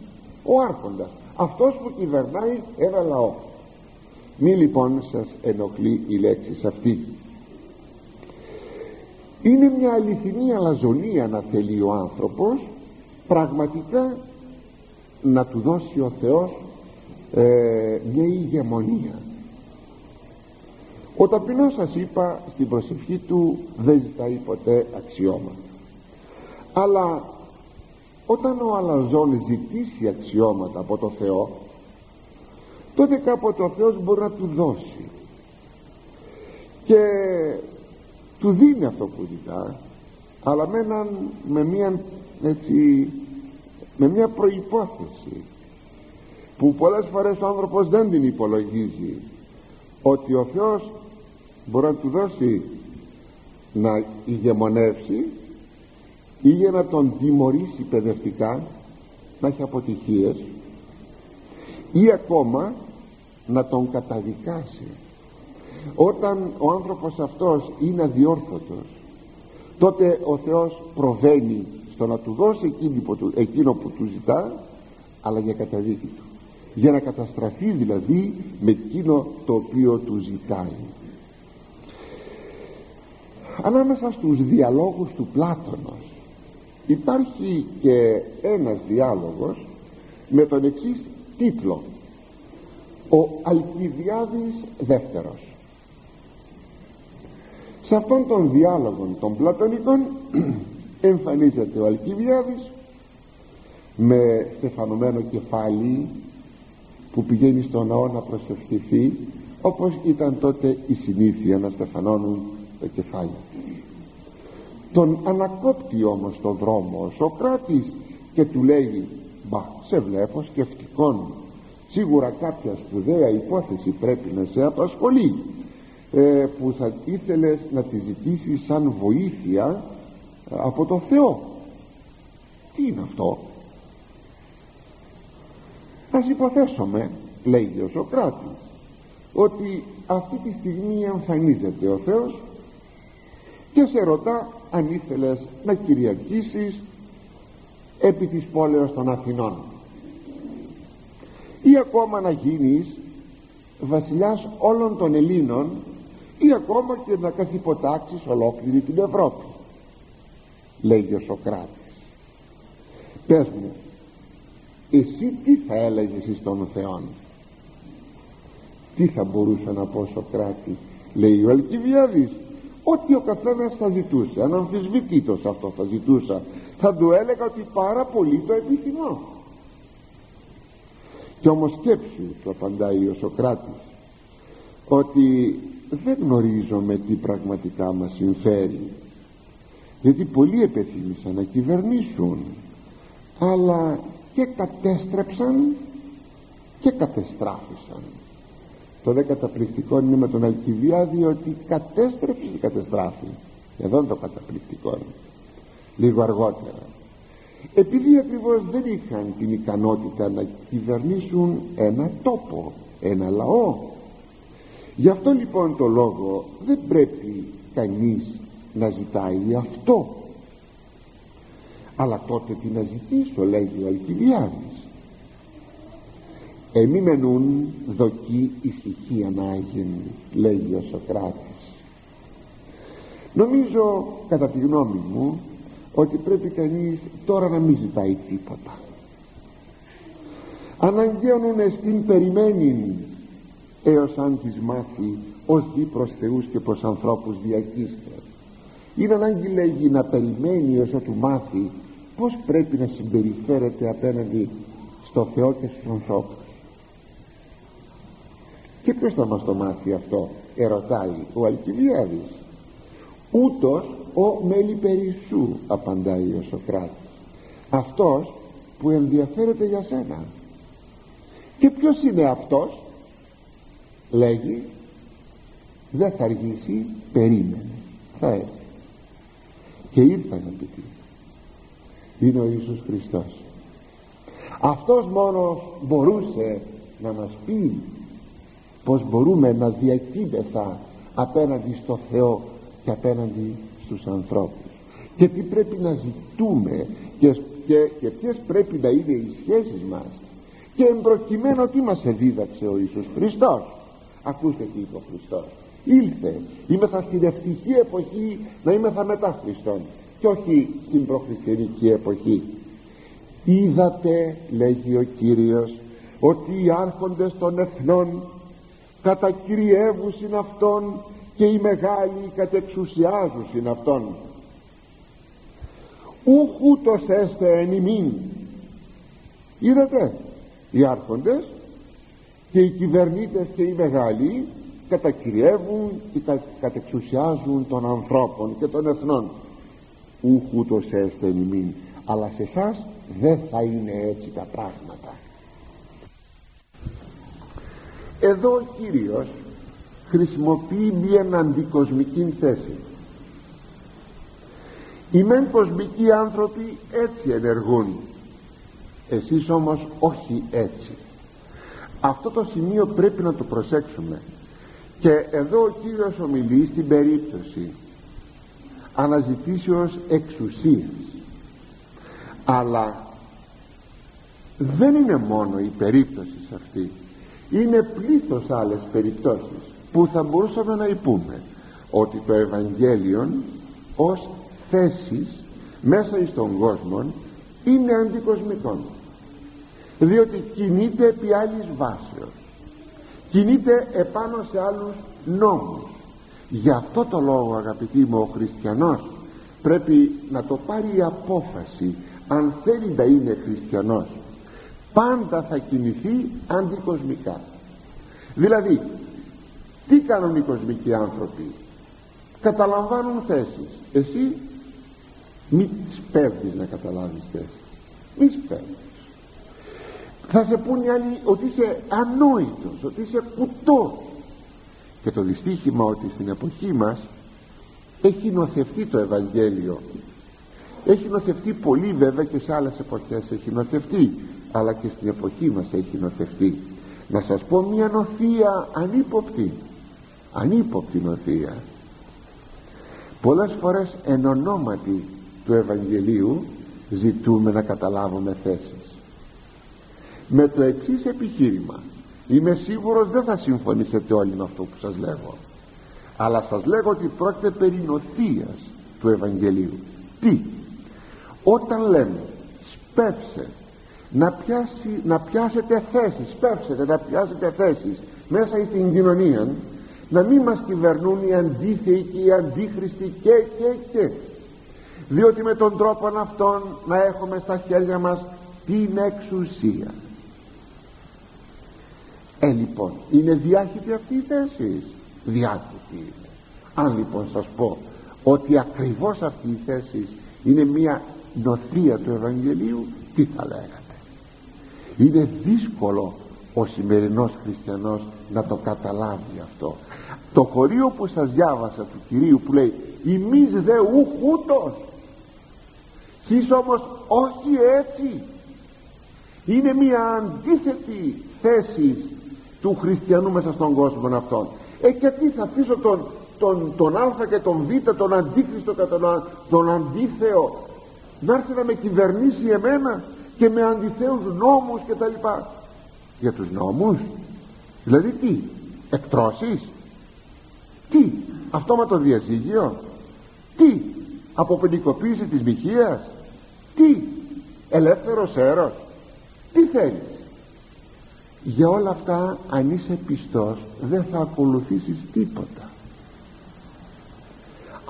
ο άρχοντας, αυτός που κυβερνάει ένα λαό. Μη λοιπόν σας ενοχλεί η λέξη αυτή. Είναι μια αληθινή αλαζονία να θέλει ο άνθρωπος πραγματικά να του δώσει ο Θεός μια ηγεμονία. Ο ταπεινός, σας είπα, στην προσευχή του δεν ζητάει ποτέ αξιώματα. Αλλά όταν ο αλαζόν ζητήσει αξιώματα από το Θεό, τότε κάποτε ο Θεός μπορεί να του δώσει και του δίνει αυτό που ζητά, αλλά με μια προϋπόθεση που πολλές φορές ο άνθρωπος δεν την υπολογίζει, ότι ο Θεός μπορεί να του δώσει να ηγεμονεύσει ή για να τον τιμωρήσει παιδευτικά, να έχει αποτυχίες, ή ακόμα να τον καταδικάσει. Όταν ο άνθρωπος αυτός είναι αδιόρθωτος, τότε ο Θεός προβαίνει στο να του δώσει εκείνο που του ζητά, αλλά για καταδίκη του, για να καταστραφεί δηλαδή με εκείνο το οποίο του ζητάει. Ανάμεσα στους διαλόγους του Πλάτωνος υπάρχει και ένας διάλογος με τον εξής τίτλο: ο Αλκιβιάδης δεύτερος. Σε αυτόν τον διάλογο των πλατωνικών εμφανίζεται ο Αλκιβιάδης με στεφανωμένο κεφάλι που πηγαίνει στο ναό να προσευχηθεί, όπως ήταν τότε η συνήθεια να στεφανώνουν τα κεφάλια. Τον ανακόπτει όμως τον δρόμο ο Σωκράτης και του λέει: «Μπα, σε βλέπω σκεφτικόν, σίγουρα κάποια σπουδαία υπόθεση πρέπει να σε απασχολεί, που θα ήθελες να τη ζητήσεις σαν βοήθεια από τον Θεό. Τι είναι αυτό?» «Ας υποθέσουμε», λέει ο Σωκράτης, «ότι αυτή τη στιγμή εμφανίζεται ο Θεός και σε ρωτά αν ήθελες να κυριαρχήσεις επί της πόλεως των Αθηνών ή ακόμα να γίνεις βασιλιάς όλων των Ελλήνων ή ακόμα και να καθυποτάξεις ολόκληρη την Ευρώπη». Λέει ο Σωκράτης, «Πες μου, εσύ τι θα έλεγες εις των Θεών?» «Τι θα μπορούσα να πω, Σωκράτη», λέει ο Αλκιβιάδης, «ότι ο καθένας θα ζητούσε, αναμφισβητήτως αυτό θα ζητούσα, θα του έλεγα ότι πάρα πολύ το επιθυμώ». «Κι όμως σκέψου», του απαντάει ο Σωκράτης, «ότι δεν γνωρίζομαι τι πραγματικά μας συμφέρει, γιατί πολλοί επεθύμησαν να κυβερνήσουν, αλλά και κατέστρεψαν και κατεστράφησαν». Το δε καταπληκτικό είναι με τον Αλκιβιάδη ότι κατέστρεψε και κατεστράφη. Εδώ είναι το καταπληκτικό. Λίγο αργότερα, επειδή ακριβώς δεν είχαν την ικανότητα να κυβερνήσουν ένα τόπο, ένα λαό. Γι' αυτό λοιπόν το λόγο δεν πρέπει κανείς να ζητάει αυτό. «Αλλά τότε τι να ζητήσω?» λέει ο Αλκιβιάδης. «Εμεί μενούν δοκεί ησυχία ανάγεν», λέει ο Σωκράτης. Νομίζω, κατά τη γνώμη μου, ότι πρέπει κανείς τώρα να μην ζητάει τίποτα. Αναγκαίωνε στην περιμένει έως αν της μάθει όχι προς θεούς και προς ανθρώπους διακείστε. Είναι ανάγκη, λέγει, να περιμένει έως ότου μάθει πως πρέπει να συμπεριφέρεται απέναντι στο Θεό και στους ανθρώπους. «Και ποιος θα μας το μάθει αυτό?» ερωτάει ο Αλκιβιάδης. ούτως ο Μελιπερισσού, απαντάει ο Σωκράτης, αυτός που ενδιαφέρεται για σένα. Και ποιος είναι αυτός? Λέγει, δεν θα αργήσει, περίμενε, θα έρθει. Και ήρθαν, αγαπητοί, είναι ο Ιησούς Χριστός. Αυτός μόνος μπορούσε να μας πει πως μπορούμε να διακύβεθα απέναντι στο Θεό και απέναντι στους ανθρώπους, και τι πρέπει να ζητούμε και ποιες πρέπει να είναι οι σχέσεις μας. Και εμπροκειμένο τι μας εδίδαξε ο Ιησούς Χριστός? Ακούστε τι είπε ο Χριστός. Ήλθε, είμεθα στην ευτυχή εποχή να είμεθα μετά Χριστόν και όχι στην προχριστιανική εποχή. Είδατε, λέγει ο Κύριος, ότι οι άρχοντες των εθνών κατακυριεύουσιν αυτόν και οι μεγάλοι κατεξουσιάζουσιν αυτόν. Ούχ ούτως έστε εν ημίν. Είδατε, οι άρχοντες και οι κυβερνήτες και οι μεγάλοι κατακυριεύουν και κατεξουσιάζουν των ανθρώπων και των εθνών. Ούχ ούτως έστε εν ημίν. Αλλά σε εσάς δεν θα είναι έτσι τα πράγματα. Εδώ ο Κύριος χρησιμοποιεί μία αντικοσμική θέση. Οι μεν κοσμικοί άνθρωποι έτσι ενεργούν, εσείς όμως όχι έτσι. Αυτό το σημείο πρέπει να το προσέξουμε. Και εδώ ο Κύριος ομιλεί στην περίπτωση αναζητήσεως εξουσίας. Αλλά δεν είναι μόνο η περίπτωση αυτή, είναι πλήθος άλλες περιπτώσεις που θα μπορούσαμε να υπούμε ότι το Ευαγγέλιο ως θέσεις μέσα εις τον κόσμο είναι αντικοσμικό, διότι κινείται επί άλλης βάσεως, κινείται επάνω σε άλλους νόμους. Γι' αυτό το λόγο, αγαπητοί μου, ο χριστιανός πρέπει να το πάρει η απόφαση, αν θέλει να είναι χριστιανός πάντα θα κινηθεί αντικοσμικά. Δηλαδή, τι κάνουν οι κοσμικοί άνθρωποι? Καταλαμβάνουν θέσεις. Εσύ μην σπέβδεις να καταλάβεις θέσεις, μην σπέβδεις. Θα σε πούνε άλλοι ότι είσαι ανόητος, ότι είσαι κουτός. Και το δυστύχημα ότι στην εποχή μας έχει νοθευτεί το Ευαγγέλιο. Έχει νοθευτεί πολύ βέβαια, και σε άλλες εποχές έχει νοθευτεί, αλλά και στην εποχή μας έχει νοθευτεί. Να σας πω μια νοθεία ανύποπτη, ανύποπτη νοθεία. Πολλές φορές εν ονόματι του Ευαγγελίου ζητούμε να καταλάβουμε θέσεις, με το εξής επιχείρημα. Είμαι σίγουρος δεν θα συμφωνήσετε όλοι με αυτό που σας λέγω, αλλά σας λέγω ότι πρόκειται περί νοθείας του Ευαγγελίου. Τι? Όταν λέμε σπεύσε να πιάσετε θέσεις, σπεύσετε να πιάσετε θέσεις μέσα στην κοινωνία, να μην μας κυβερνούν οι αντίθεοι και οι αντίχριστοι και διότι με τον τρόπο αυτόν να έχουμε στα χέρια μας την εξουσία. Λοιπόν, είναι διάχυτη αυτή η θέση, διάχυτη είναι. Αν λοιπόν σας πω ότι ακριβώς αυτή η θέση είναι μια νοθεία του Ευαγγελίου, τι θα λέγατε? Είναι δύσκολο ο σημερινός χριστιανός να το καταλάβει αυτό. Το χωρίο που σας διάβασα του Κυρίου που λέει «Ημείς δε ου ούτως». Σεις όμως όχι έτσι. Είναι μια αντίθετη θέση του χριστιανού μέσα στον κόσμο αυτόν. Και τι θα αφήσω τον Α και τον Β, τον αντίχριστο και τον αντίθεο, να έρθει να με κυβερνήσει εμένα και με αντιθέους νόμους και τα λοιπά? Για τους νόμους δηλαδή τι? Εκτρώσεις? Τι? Αυτόματο διαζύγιο? Τι? Αποποινικοποίηση της μοιχείας? Τι? Ελεύθερος έρος? Τι θέλεις? Για όλα αυτά, αν είσαι πιστός, δεν θα ακολουθήσεις τίποτα,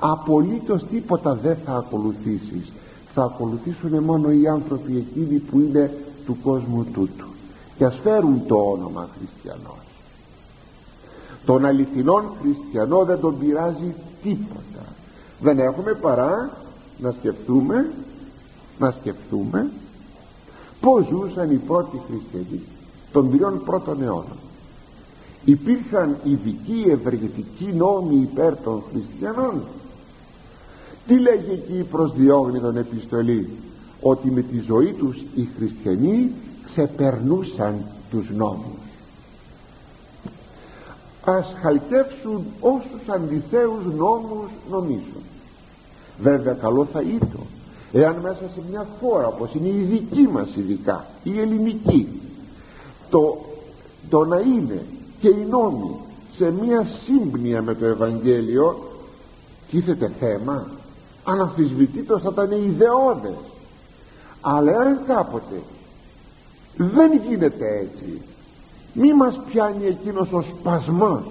απολύτως τίποτα δεν θα ακολουθήσεις. Θα ακολουθήσουν μόνο οι άνθρωποι εκείνοι που είναι του κόσμου τούτου και ας φέρουν το όνομα χριστιανός. Τον αληθινόν χριστιανό δεν τον πειράζει τίποτα. δεν έχουμε παρά να σκεφτούμε, πώς ζούσαν οι πρώτοι χριστιανοί των τριών πρώτων αιώνων. Υπήρχαν ειδικοί ευεργετικοί νόμοι υπέρ των χριστιανών. Τι λέγει εκεί προς Διόγνητον επιστολή? Ότι με τη ζωή τους οι χριστιανοί ξεπερνούσαν τους νόμους. Ας χαλκεύσουν όσους αντιθέους νόμους νομίζουν. Βέβαια καλό θα ήταν εάν μέσα σε μια χώρα όπως είναι η δική μας, ειδικά η ελληνική, το να είναι και οι νόμοι σε μια σύμπνοια με το Ευαγγέλιο, τίθεται θέμα αναμφισβητήτως, θα ήταν ιδεώδες. Αλλά αν κάποτε δεν γίνεται έτσι, μη μας πιάνει εκείνος ο σπασμός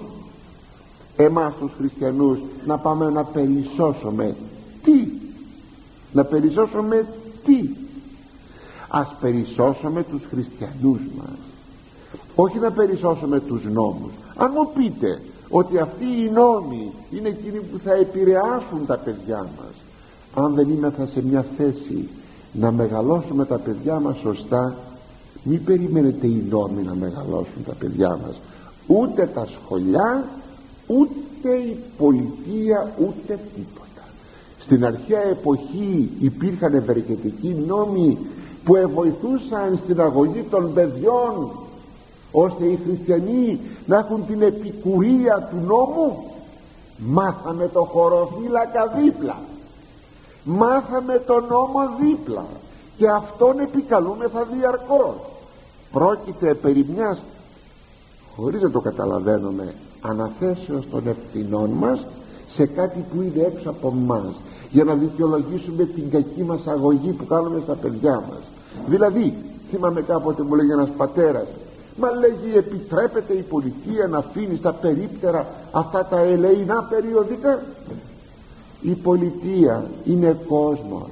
εμάς τους χριστιανούς να πάμε να περισσώσουμε. Τι? Να περισσώσουμε τι? Ας περισσώσουμε τους χριστιανούς μας, όχι να περισσώσουμε τους νόμους. Αν μου πείτε ότι αυτοί οι νόμοι είναι εκείνοι που θα επηρεάσουν τα παιδιά μας, αν δεν είμαστε σε μια θέση να μεγαλώσουμε τα παιδιά μας σωστά, μην περιμένετε οι νόμοι να μεγαλώσουν τα παιδιά μας, ούτε τα σχολιά, ούτε η πολιτεία, ούτε τίποτα. Στην αρχαία εποχή υπήρχαν ευεργετικοί νόμοι που βοηθούσαν στην αγωγή των παιδιών, ώστε οι χριστιανοί να έχουν την επικουρία του νόμου. Μάθαμε το χωροφύλακα δίπλα, μάθαμε το νόμο δίπλα, και αυτόν επικαλούμεθα διαρκώς. Πρόκειται περί μιας, χωρίς να το καταλαβαίνουμε, αναθέσεως των ευθυνών μας σε κάτι που είναι έξω από μας, για να δικαιολογήσουμε την κακή μας αγωγή που κάνουμε στα παιδιά μας. Δηλαδή, θυμάμαι κάποτε μου λέγει ένας πατέρας, μα λέγει επιτρέπεται η πολιτεία να αφήνει στα περίπτερα αυτά τα ελεηνά περιοδικά? Η πολιτεία είναι κόσμος.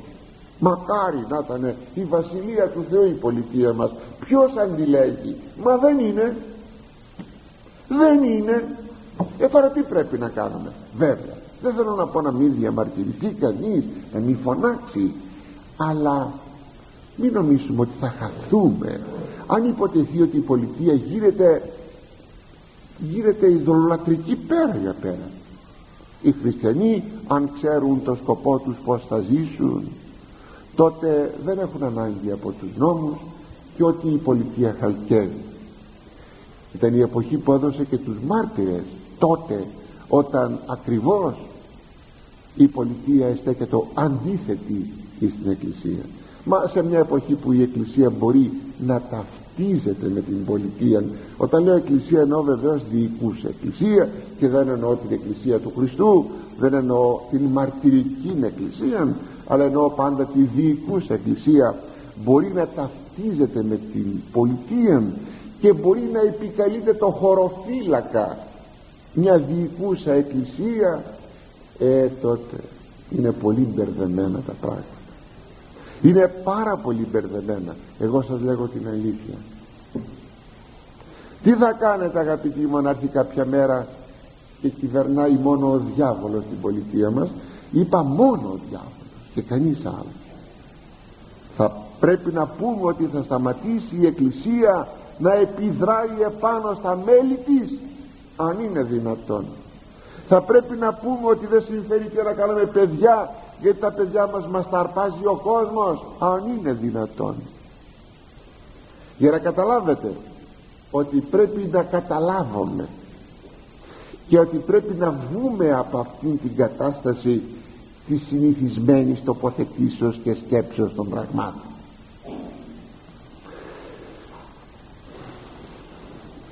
Μακάρι να ήταν η βασιλεία του Θεού η πολιτεία μας. Ποιος αντιλέγει? Μα δεν είναι. Τώρα τι πρέπει να κάνουμε? Βέβαια δεν θέλω να πω να μην διαμαρτυρηθεί κανείς, να μην φωνάξει, αλλά μην νομίζουμε ότι θα χαθούμε αν υποτεθεί ότι η πολιτεία γίνεται ειδωλολατρική πέρα για πέρα. Οι χριστιανοί, αν ξέρουν το σκοπό τους πως θα ζήσουν, τότε δεν έχουν ανάγκη από τους νόμους και ότι η πολιτεία χαλκεύει. Ήταν η εποχή που έδωσε και τους μάρτυρες, τότε όταν ακριβώς η πολιτεία εστέκεται αντίθετη στην εκκλησία. Μα σε μια εποχή που η εκκλησία μπορεί να ταυτίζεται με την πολιτεία, όταν λέω εκκλησία εννοώ βεβαίως διοικούσα εκκλησία και δεν εννοώ την εκκλησία του Χριστού, δεν εννοώ την μαρτυρική εκκλησία, αλλά εννοώ πάντα τη διοικούσα εκκλησία, μπορεί να ταυτίζεται με την πολιτεία και μπορεί να επικαλείται το χωροφύλακα μια διοικούσα εκκλησία. Τότε είναι πολύ μπερδεμένα τα πράγματα, είναι πάρα πολύ μπερδεμένα. Εγώ σας λέγω την αλήθεια. Τι θα κάνετε αγαπητοί μονάρχοι κάποια μέρα και κυβερνάει μόνο ο διάβολος στην πολιτεία μας? Είπα μόνο ο διάβολος και κανείς άλλος. Θα πρέπει να πούμε ότι θα σταματήσει η εκκλησία να επιδράει επάνω στα μέλη της, αν είναι δυνατόν. Θα πρέπει να πούμε ότι δεν συμφέρει και να κάνουμε παιδιά, γιατί τα παιδιά μας τα αρπάζει ο κόσμος, αν είναι δυνατόν. Για να καταλάβετε ότι πρέπει να καταλάβουμε και ότι πρέπει να βγούμε από αυτήν την κατάσταση της συνηθισμένης τοποθετήσεως και σκέψεως των πραγμάτων.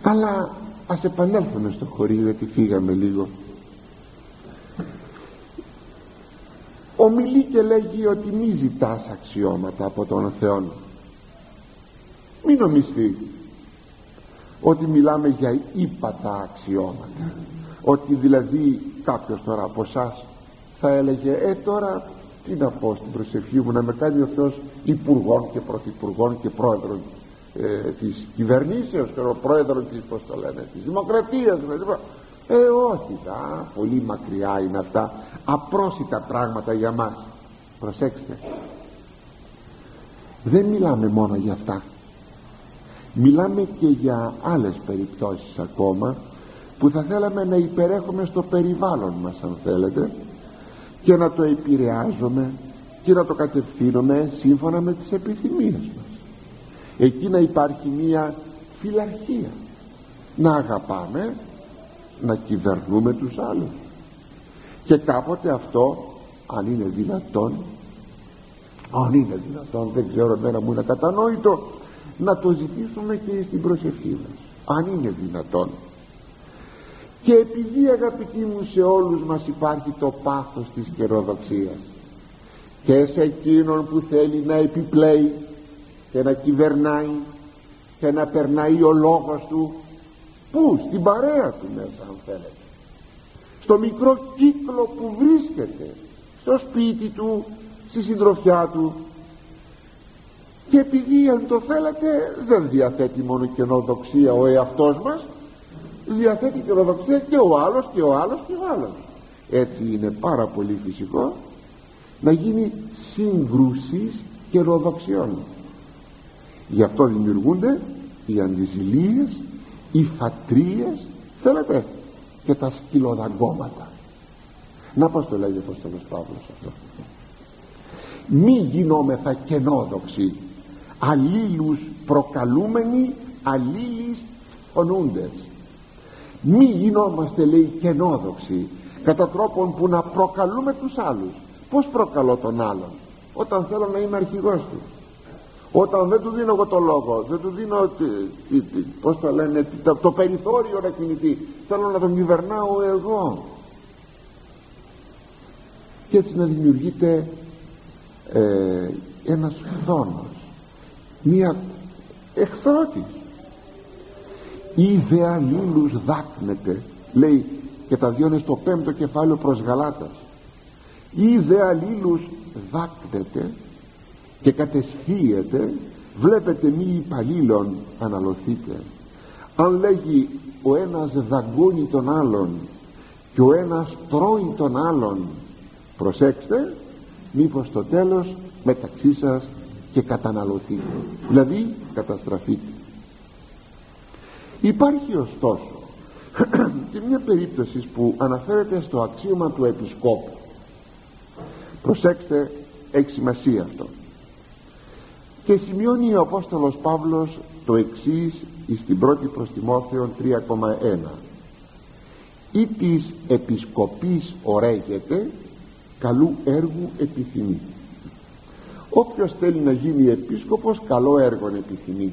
Αλλά ας επανέλθουμε στο χωρί, γιατί φύγαμε λίγο. Ομιλεί και λέγει ότι μη ζητάς αξιώματα από τον Θεό. Μην νομιστεί ότι μιλάμε για ύπατα αξιώματα, ότι δηλαδή κάποιος τώρα από εσάς θα έλεγε τώρα τι να πω στην προσευχή μου, να με κάνει ο Θεός υπουργών και πρωθυπουργών και πρόεδρων της κυβερνήσεως, πρόεδρων της, πώς το λένε, της δημοκρατίας. Όχι, πολύ μακριά είναι αυτά, απρόσιτα πράγματα για μας. Προσέξτε, δεν μιλάμε μόνο για αυτά, μιλάμε και για άλλες περιπτώσεις ακόμα που θα θέλαμε να υπερέχουμε στο περιβάλλον μας, αν θέλετε, και να το επηρεάζουμε και να το κατευθύνουμε σύμφωνα με τις επιθυμίες μας. Εκεί να υπάρχει μία φιλαρχία, να αγαπάμε, να κυβερνούμε τους άλλους, και κάποτε αυτό, αν είναι δυνατόν, δεν ξέρω, εμένα μου είναι κατανόητο, να το ζητήσουμε και στην προσευχή μας, αν είναι δυνατόν. Και επειδή, αγαπητοί μου, σε όλους μας υπάρχει το πάθος της καιροδοξίας, και σε εκείνον που θέλει να επιπλέει και να κυβερνάει και να περνάει ο λόγος του, πού, στην παρέα του μέσα, αν θέλετε, στο μικρό κύκλο που βρίσκεται, στο σπίτι του, στη συντροφιά του. Και επειδή, αν το θέλετε, δεν διαθέτει μόνο καινοδοξία ο εαυτός μας, διαθέτει καινοδοξία και ο άλλος και ο άλλος και ο άλλος. Έτσι είναι πάρα πολύ φυσικό να γίνει σύγκρουσης καινοδοξιών. Γι' αυτό δημιουργούνται οι αντιζηλίες, οι φατρίες, θέλετε, και τα σκυλοδαγκώματα. Να πώς το λέγει ο Απόστολος Παύλος αυτό. Μη γινόμεθα κενόδοξοι, αλλήλους προκαλούμενοι, αλλήλεις φωνούντες. Μη γινόμαστε, λέει, κενόδοξοι κατά τρόπον που να προκαλούμε τους άλλους. Πώς προκαλώ τον άλλον? Όταν θέλω να είμαι αρχηγός του, όταν δεν του δίνω εγώ το λόγο, δεν του δίνω πώς το λένε, το περιθώριο να κινηθεί, θέλω να τον κυβερνάω εγώ. Και έτσι να δημιουργείται ένας φθόνος, μία εχθρότης. Η δε αλλήλους δάκνεται, λέει, και τα δύο είναι στο 5ο κεφάλαιο προς Γαλάτας. Η δε αλλήλους δάκνεται και κατεσχύεται, βλέπετε μη υπαλλήλων αναλωθείτε. Αν λέγει ο ένας δαγκώνει τον άλλον και ο ένας τρώει τον άλλον, προσέξτε, μήπως στο τέλος μεταξύ σας και καταναλωθείτε, δηλαδή καταστραφείτε. Υπάρχει ωστόσο και μια περίπτωση που αναφέρεται στο αξίωμα του επισκόπου. Προσέξτε, έχει σημασία αυτό, και σημειώνει ο Απόστολος Παύλος το εξής στην 1η προς Τιμόθεον 3,1: ή της επισκοπής ωραίγεται, καλού έργου επιθυμεί. Όποιος θέλει να γίνει επίσκοπος, καλό έργον επιθυμεί.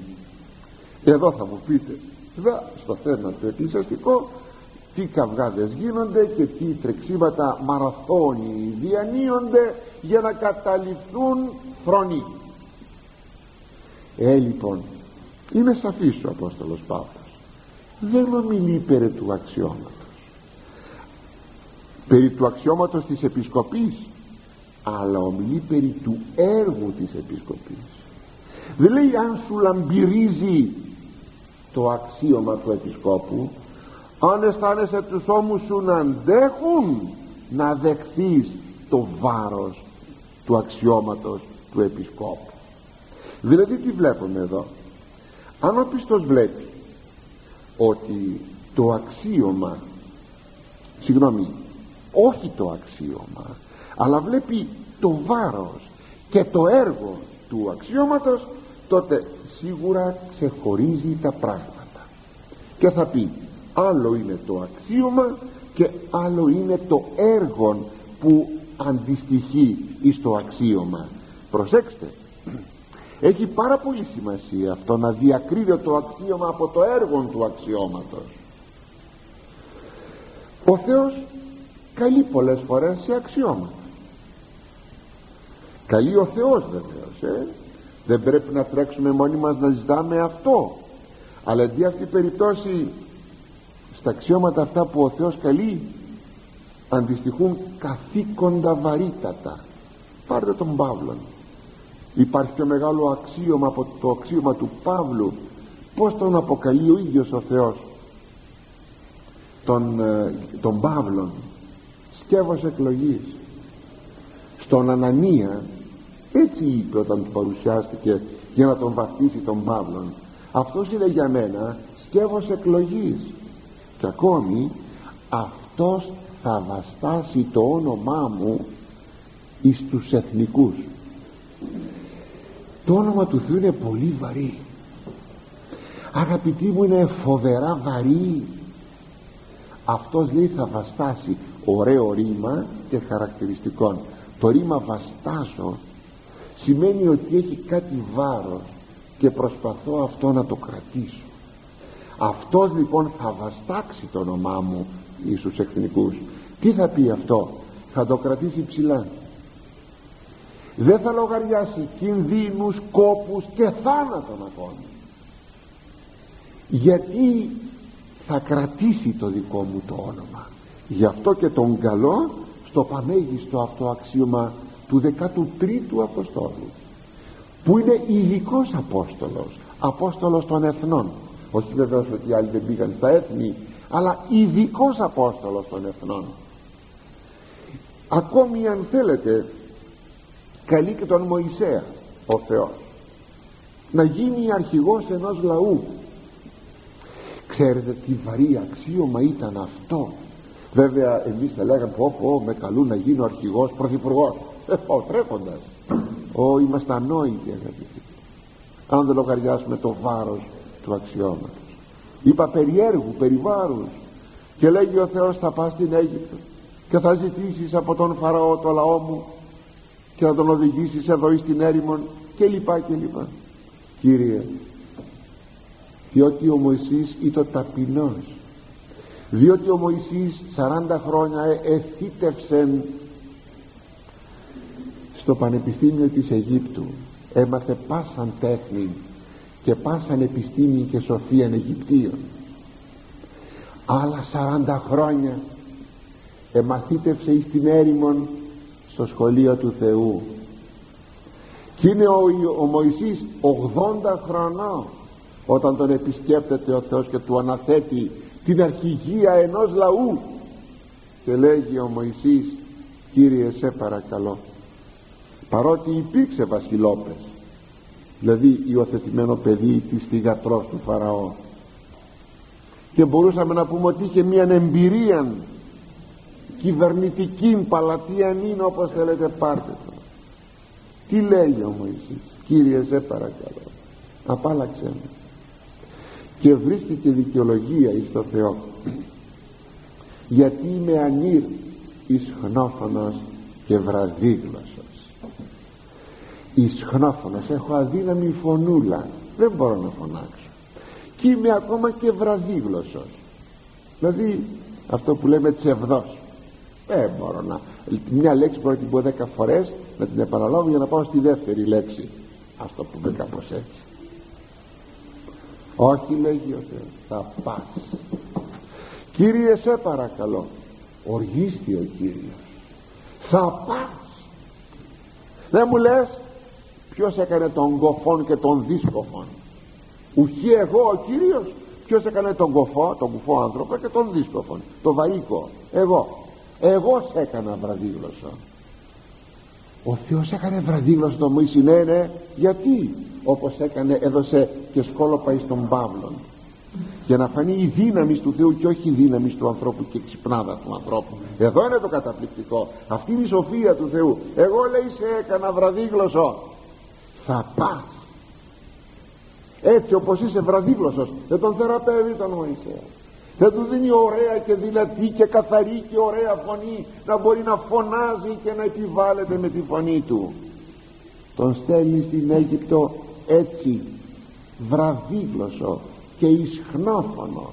Εδώ θα μου πείτε, στο θέμα του εκκλησιαστικό, τι καυγάδες γίνονται και τι τρεξίματα μαραθώνιοι διανύονται για να καταληφθούν φρονοί. Λοιπόν, είναι σαφής ο Απόστολος Παύλος, δεν ομιλεί περί του αξιώματος, περί του αξιώματος της επισκοπής, αλλά ομιλεί περί του έργου της επισκοπής. Δεν λέει αν σου λαμπυρίζει το αξίωμα του επισκόπου, αν αισθάνεσαι τους ώμους σου να αντέχουν να δεχθείς το βάρος του αξιώματος του επισκόπου. Δηλαδή τι βλέπουμε εδώ? Αν ο πιστός βλέπει ότι το αξίωμα, όχι το αξίωμα, αλλά βλέπει το βάρος και το έργο του αξιώματος, τότε σίγουρα ξεχωρίζει τα πράγματα και θα πει, άλλο είναι το αξίωμα και άλλο είναι το έργο που αντιστοιχεί εις το αξίωμα. Προσέξτε, έχει πάρα πολύ σημασία αυτό, να διακρίνει το αξίωμα από το έργο του αξιώματος. Ο Θεός καλεί πολλές φορές σε αξιώματα. Καλεί ο Θεός βεβαίως, δεν πρέπει να τρέξουμε μόνοι μας να ζητάμε αυτό, αλλά αντί αυτή η περιπτώση, στα αξιώματα αυτά που ο Θεός καλεί αντιστοιχούν καθήκοντα βαρύτατα. Πάρτε τον Παύλον, υπάρχει το μεγάλο αξίωμα από το αξίωμα του Παύλου. Πώς τον αποκαλεί ο ίδιος ο Θεός? τον Παύλον, σκεύος εκλογής. Στον Ανανία έτσι είπε όταν του παρουσιάστηκε για να τον βαφτίσει τον Παύλον, αυτός είναι για μένα σκεύος εκλογής, και ακόμη αυτός θα βαστάσει το όνομά μου εις τους εθνικούς. Το όνομα του Θεού είναι πολύ βαρύ, αγαπητοί μου, είναι φοβερά βαρύ. Αυτός λέει θα βαστάσει, ωραίο ρήμα και χαρακτηριστικό. Το ρήμα βαστάσω σημαίνει ότι έχει κάτι βάρος και προσπαθώ αυτό να το κρατήσω. Αυτός λοιπόν θα βαστάξει το όνομά μου εις τους εθνικούς. Τι θα πει αυτό? Θα το κρατήσει ψηλά, δεν θα λογαριάσει κινδύνους, κόπους και θάνατον ακόμη, γιατί θα κρατήσει το δικό μου το όνομα. Γι' αυτό και τον καλώ στο πανέγιστο αυτό αξίωμα του 13ου Αποστόλου, που είναι ειδικός Απόστολος, Απόστολος των Εθνών. Όχι βεβαίως ότι οι άλλοι δεν πήγαν στα έθνη, αλλά ειδικός Απόστολος των Εθνών. Ακόμη αν θέλετε καλεί και τον Μωυσέα ο Θεός να γίνει αρχηγός ενός λαού. Ξέρετε τι βαρύ αξίωμα ήταν αυτό? Βέβαια εμείς θα λέγαμε πω με καλούν να γίνω αρχηγός, πρωθυπουργός, πάω τρέχοντας. Είμαστε ανόητοι αγαπητοί, αν δεν λογαριάσουμε το βάρος του αξιώματος. Είπα περιέργου, περιβάρους, και λέγει ο Θεός θα πας στην Αίγυπτο και θα ζητήσεις από τον Φαραώ το λαό μου και να τον οδηγήσεις εδώ εις την έρημον και λοιπά και λοιπά. Κύριε, διότι ο Μωυσής ήταν ταπεινός, διότι ο Μωυσής 40 χρόνια εθύτευσε στο Πανεπιστήμιο της Αιγύπτου, έμαθε πάσαν τέχνη και πάσαν επιστήμη και σοφίαν Αιγυπτίων. Άλλα 40 χρόνια εμαθήτευσε εις την έρημον στο σχολείο του Θεού, και είναι ο Μωυσής 80 χρονών όταν τον επισκέπτεται ο Θεός και του αναθέτει την αρχηγία ενός λαού, και λέγει ο Μωυσής, Κύριε σε παρακαλώ, παρότι υπήρξε βασιλόπες, δηλαδή υιοθετημένο παιδί της θυγατρός του Φαραώ, και μπορούσαμε να πούμε ότι είχε μια εμπειρία κυβερνητική, παλατιανή, όπως θέλετε πάρτε το. Τι λέει ο Μωυσής? Κύριε σε παρακαλώ, απάλαξέ με. Και βρίσκει και δικαιολογία εις το Θεό, γιατί είμαι ανήρ ισχνόφωνος και βραδίγλωσσος. Ισχνόφωνος, έχω αδύναμη φωνούλα, δεν μπορώ να φωνάξω, και είμαι ακόμα και βραδίγλωσσος, δηλαδή αυτό που λέμε τσεβδός. Δεν μπορώ να, μια λέξη μπορώ να την πω 10 φορές, να την επαναλάβω για να πάω στη δεύτερη λέξη, ας το πούμε κάπως έτσι. Όχι, λέγει ο Θεός, θα πας. Κύριε σε παρακαλώ, οργίστη ο Κύριος, θα πας. Δεν μου λες ποιος έκανε τον κοφόν και τον δύσκοφόν? Ουχή εγώ ο Κύριος? Ποιος έκανε τον κοφό, τον κουφό άνθρωπο και τον δύσκοφόν, τον βαΐκο? Εγώ σε έκανα βραδίγλωσσο. Ο Θεός έκανε βραδίγλωσσο το Μωυσή, ναι, γιατί? Όπως έκανε, έδωσε και σκόλοπα εις τον Παύλον, για να φανεί η δύναμη του Θεού και όχι η δύναμη του ανθρώπου και η ξυπνάδα του ανθρώπου. Εδώ είναι το καταπληκτικό, αυτή είναι η σοφία του Θεού. Εγώ λέει σε έκανα βραδίγλωσσο, θα πας. Έτσι όπως είσαι βραδίγλωσσος, δεν τον θεραπεύει τον Μωυσέα, δεν του δίνει ωραία και δυνατή και καθαρή και ωραία φωνή να μπορεί να φωνάζει και να επιβάλλεται με τη φωνή του. Τον στέλνει στην Αίγυπτο έτσι, βραδίγλωσσο και ισχνόφωνο.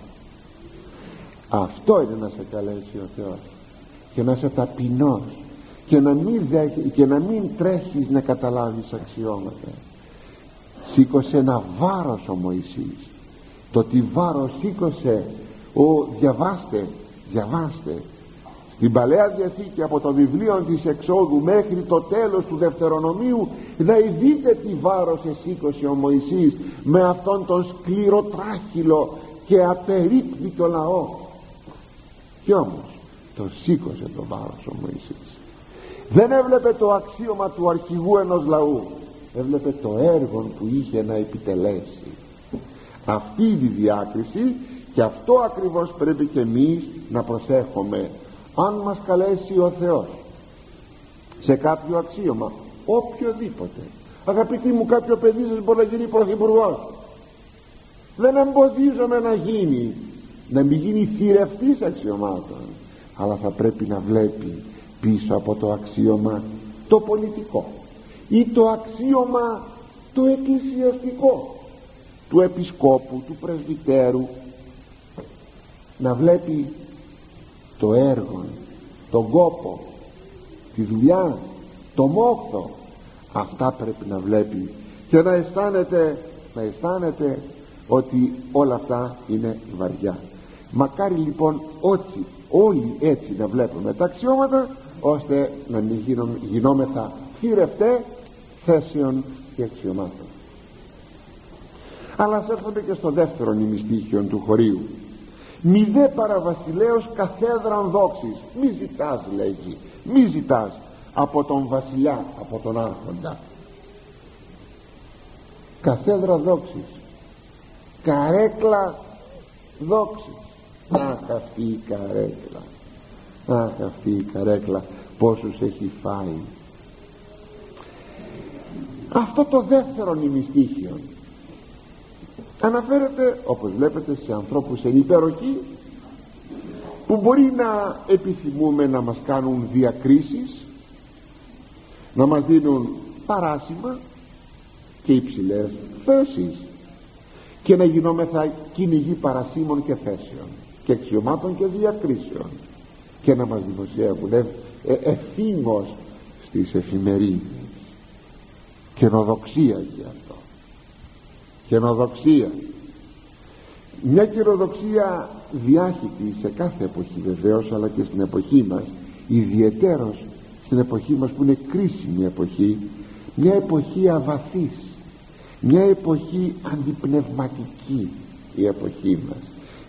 Αυτό είναι να σε καλέσει ο Θεός, και να σε ταπεινώσει και να μην τρέχεις να καταλάβεις αξιώματα. Σήκωσε ένα βάρος ο Μωυσής, το τι βάρος σήκωσε. Διαβάστε στην Παλαιά Διαθήκη, από το βιβλίο της Εξόδου μέχρι το τέλος του Δευτερονομίου, να δείτε τι βάρος εσήκωσε ο Μωυσής με αυτόν τον σκληροτράχυλο και απερίπτυτο λαό. Κι όμως τον σήκωσε το βάρος ο Μωυσής. Δεν έβλεπε το αξίωμα του αρχηγού ενός λαού, έβλεπε το έργο που είχε να επιτελέσει. Αυτή η διάκριση, και αυτό ακριβώς πρέπει και εμείς να προσέχουμε. Αν μας καλέσει ο Θεός σε κάποιο αξίωμα, οποιοδήποτε, αγαπητοί μου, κάποιο παιδί σας μπορεί να γίνει πρωθυπουργός, δεν εμποδίζομαι να γίνει, να μην γίνει θηρευτής αξιωμάτων, αλλά θα πρέπει να βλέπει πίσω από το αξίωμα το πολιτικό ή το αξίωμα το εκκλησιαστικό, του επισκόπου, του πρεσβυτέρου, να βλέπει το έργο, τον κόπο, τη δουλειά, το μόχθο. Αυτά πρέπει να βλέπει και να αισθάνεται, ότι όλα αυτά είναι βαριά. Μακάρι λοιπόν ότι όλοι έτσι να βλέπουμε τα αξιώματα, ώστε να μην γινόμεθα θηρευτέ θέσεων και αξιωμάτων. Αλλά ας έρθουμε και στο δεύτερο ημιστίχιο του χωρίου. Μη δε παραβασιλέως καθέδραν δόξης. Μη ζητάς, λέγει, μη ζητάς από τον βασιλιά, από τον άρχοντα, καθέδρα δόξης, καρέκλα δόξης. Αχ, αυτή η καρέκλα, αχ, αυτή η καρέκλα, πόσους έχει φάει. Αυτό το δεύτερο νημιστίχιο αναφέρεται, όπως βλέπετε, σε ανθρώπους ενυπεροχή, που μπορεί να επιθυμούμε να μας κάνουν διακρίσεις, να μας δίνουν παράσημα και υψηλές θέσεις και να γινόμεθα κυνηγοί παρασήμων και θέσεων και αξιωμάτων και διακρίσεων, και να μας δημοσιεύουν ευθύμως στις εφημερίδες. Καινοδοξία γι' αυτό. Καινοδοξία. Μια καινοδοξία διάχυτη σε κάθε εποχή βεβαίως, αλλά και στην εποχή μας, ιδιαιτέρως στην εποχή μας που είναι κρίσιμη εποχή, μια εποχή αβαθής, μια εποχή αντιπνευματική η εποχή μας.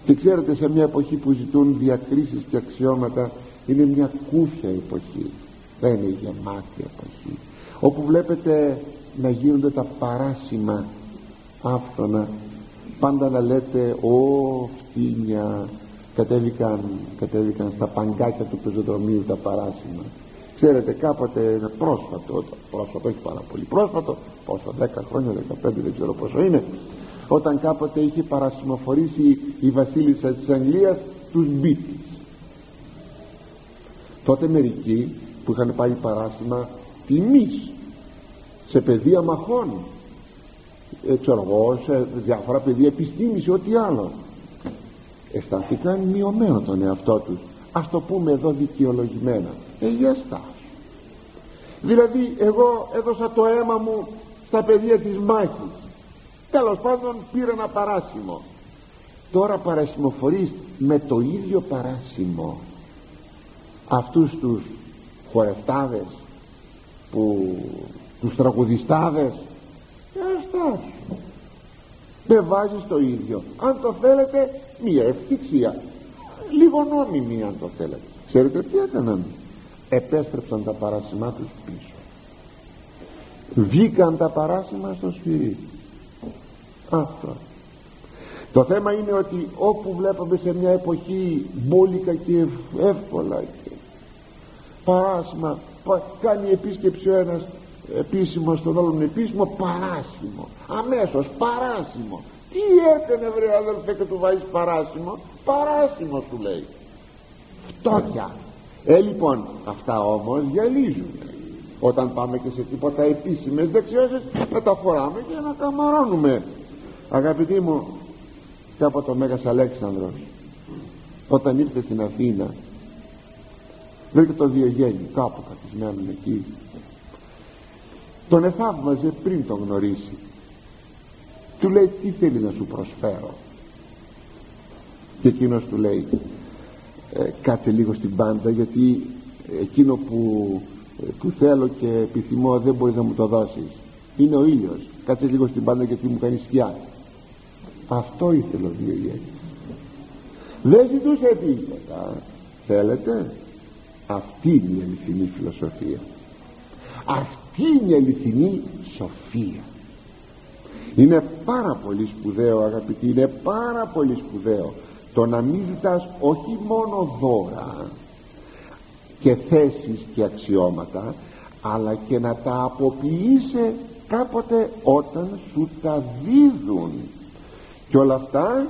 Και ξέρετε, σε μια εποχή που ζητούν διακρίσεις και αξιώματα, είναι μια κούφια εποχή, δεν είναι γεμάτη εποχή, όπου βλέπετε να γίνονται τα παράσημα άφθονα, πάντα να λέτε «Ω φτύνια, κατέβηκαν στα παγκάκια του πεζοδρομίου τα παράσημα». Ξέρετε, κάποτε ένα πρόσφατο, όχι πάρα πολύ πρόσφατο, πόσα 10 χρόνια, 15, δεν ξέρω πόσο είναι, όταν κάποτε είχε παρασημοφορήσει η βασίλισσα της Αγγλίας τους Μπίτης. Τότε μερικοί που είχαν πάει παράσημα τιμής σε πεδία μαχών, ξέρω εγώ, σε διάφορα πεδία επιστήμης, ό,τι άλλο, αισθάνθηκαν μειωμένο τον εαυτό τους, ας το πούμε εδώ δικαιολογημένα. Για στάσου. Δηλαδή, εγώ έδωσα το αίμα μου στα πεδία της μάχης, τέλος πάντων πήρα ένα παράσημο. Τώρα παρασημοφορείς με το ίδιο παράσημο αυτούς τους χορευτάδες, τους τραγουδιστάδες. Για στάσου. Με βάζεις το ίδιο. Αν το θέλετε, μία ευτυχία, λίγο νόμιμη αν το θέλετε. Ξέρετε τι έκαναν? Επέστρεψαν τα παράσημά τους πίσω. Βγήκαν τα παράσημα στο σφυρί. Αυτό. Το θέμα είναι ότι όπου βλέπαμε σε μια εποχή μπόλικα και εύκολα και παράσημα, κάνει επίσκεψη ο ένας επίσημος στον άλλον επίσημο, παράσημο, αμέσως παράσημο. Τι έκανε, βρε αδελφέ, και του βάζεις παράσημο? Παράσημο σου λέει. Φτώχεια. Λοιπόν, αυτά όμως γυαλίζουν. Όταν πάμε και σε τίποτα επίσημες δεξιώσεις, μεταφοράμε και ανακαμαρώνουμε. Αγαπητοί μου, και από το Μέγας Αλέξανδρος, όταν ήρθε στην Αθήνα, βρήκε το Διογένη κάπου καθισμένον εκεί. Τον εθαύμαζε πριν τον γνωρίσει. Του λέει, τι θέλει να σου προσφέρω? Και εκείνος του λέει, κάτσε λίγο στην πάντα, γιατί εκείνο που θέλω και επιθυμώ δεν μπορεί να μου το δώσεις. Είναι ο ήλιος. Κάτσε λίγο στην πάντα, γιατί μου κάνει σκιά. Αυτό ήθελε ο Διογένης. Δεν ζητούσε επίθετα, Θέλετε? Αυτή είναι η αληθινή φιλοσοφία. Αυτή είναι η αληθινή σοφία. Είναι πάρα πολύ σπουδαίο, αγαπητοί, είναι πάρα πολύ σπουδαίο το να μην ζητάς όχι μόνο δώρα και θέσεις και αξιώματα, αλλά και να τα αποποιείσαι κάποτε όταν σου τα δίδουν. Και όλα αυτά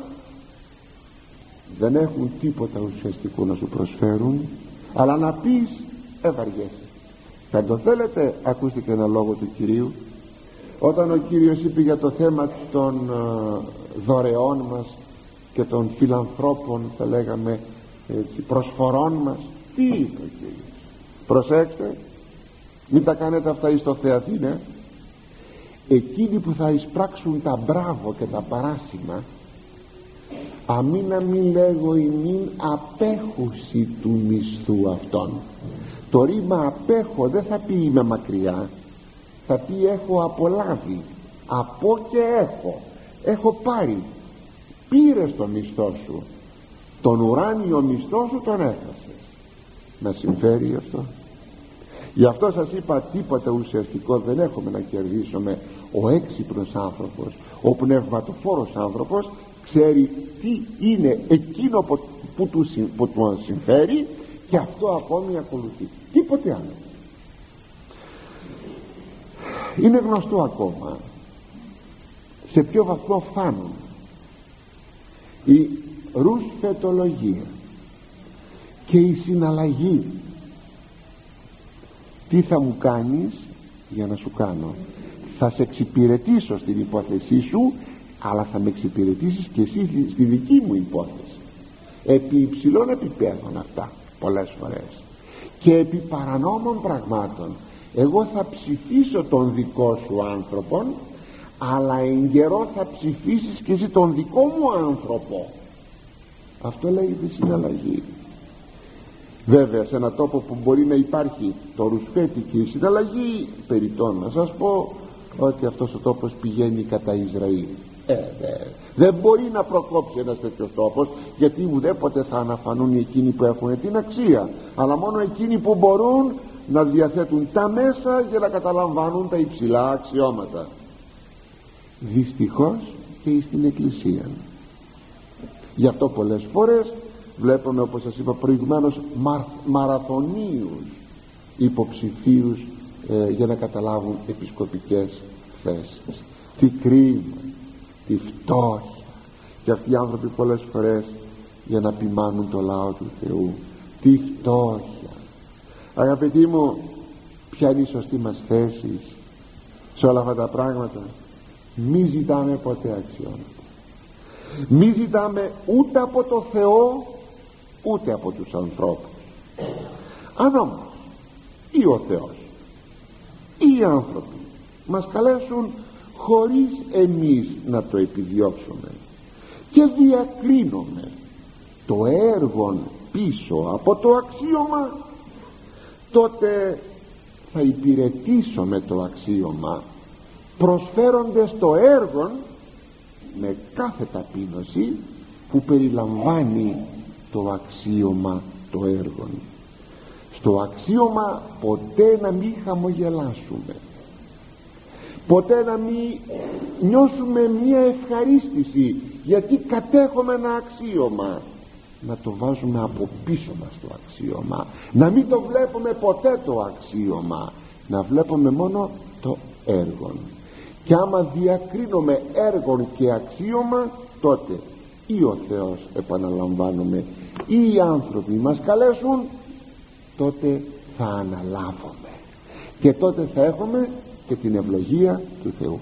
δεν έχουν τίποτα ουσιαστικό να σου προσφέρουν, αλλά να πεις ευαριέσαι. Θα το θέλετε? Ακούστε και ένα λόγο του Κυρίου. Όταν ο Κύριος είπε για το θέμα των δωρεών μας και των φιλανθρώπων, θα λέγαμε έτσι, προσφορών μας, τι είπε ο Κύριος? Προσέξτε, μην τα κάνετε αυτά εις το Θεαθήνε. Εκείνοι που θα εισπράξουν τα μπράβο και τα παράσημα, αμήνα μην λέγω ημίν απέχουση του μισθού αυτών. Το ρήμα απέχω δεν θα πει είμαι μακριά, θα πει έχω απολάβει. Από και έχω πάρει. Πήρες το μισθό σου, τον ουράνιο μισθό σου τον έχασες. Να συμφέρει αυτό? Γι' αυτό σας είπα, τίποτα ουσιαστικό δεν έχουμε να κερδίσουμε. Ο έξυπνος άνθρωπος, ο πνευματοφόρος άνθρωπος ξέρει τι είναι εκείνο που του συμφέρει, και αυτό ακόμη ακολουθεί. Τίποτε άλλο. Είναι γνωστό ακόμα σε ποιο βαθμό φτάνουν η ρουσφετολογία και η συναλλαγή. Τι θα μου κάνεις για να σου κάνω? Θα σε εξυπηρετήσω στην υπόθεσή σου, αλλά θα με εξυπηρετήσεις και εσύ στη δική μου υπόθεση. Επί υψηλών επιπέδων αυτά πολλές φορές, και επί παρανόμων πραγμάτων. Εγώ θα ψηφίσω τον δικό σου άνθρωπον, αλλά εν καιρό θα ψηφίσεις και εσύ τον δικό μου άνθρωπο. Αυτό λέγεται συναλλαγή. Βέβαια, σε ένα τόπο που μπορεί να υπάρχει το ρουσφέτη και η συναλλαγή, περιττό να σας πω ότι αυτός ο τόπος πηγαίνει κατά Ισραήλ. Δεν μπορεί να προκόψει ένας τέτοιος τόπος, γιατί ουδέποτε θα αναφανούν εκείνοι που έχουν την αξία, αλλά μόνο εκείνοι που μπορούν να διαθέτουν τα μέσα για να καταλαμβάνουν τα υψηλά αξιώματα. Δυστυχώς και στην Εκκλησία. Γι' αυτό πολλές φορές βλέπουμε, όπως σας είπα προηγουμένως, μαραθωνίους υποψηφίους για να καταλάβουν επισκοπικές θέσεις. Τι κρίμα, τι φτώχεια. Και αυτοί οι άνθρωποι πολλές φορές για να ποιμάνουν το λαό του Θεού. Τι φτώχεια. Αγαπητοί μου, ποια είναι η σωστή μας θέση σε όλα αυτά τα πράγματα? Μη ζητάμε ποτέ αξιώματα. Μη ζητάμε ούτε από το Θεό ούτε από τους ανθρώπους. Αν όμως ή ο Θεός ή οι άνθρωποι μας καλέσουν χωρίς εμείς να το επιδιώξουμε και διακρίνουμε το έργο πίσω από το αξίωμα, τότε θα υπηρετήσουμε το αξίωμα προσφέροντες το έργο με κάθε ταπείνωση που περιλαμβάνει το αξίωμα, το έργο. Στο αξίωμα ποτέ να μην χαμογελάσουμε, ποτέ να μην νιώσουμε μια ευχαρίστηση γιατί κατέχουμε ένα αξίωμα. Να το βάζουμε από πίσω μας το αξίωμα, να μην το βλέπουμε ποτέ το αξίωμα, να βλέπουμε μόνο το έργο. Και άμα διακρίνουμε έργο και αξίωμα, τότε ή ο Θεός, επαναλαμβάνουμε, ή οι άνθρωποι μας καλέσουν, τότε θα αναλάβουμε, και τότε θα έχουμε και την ευλογία του Θεού.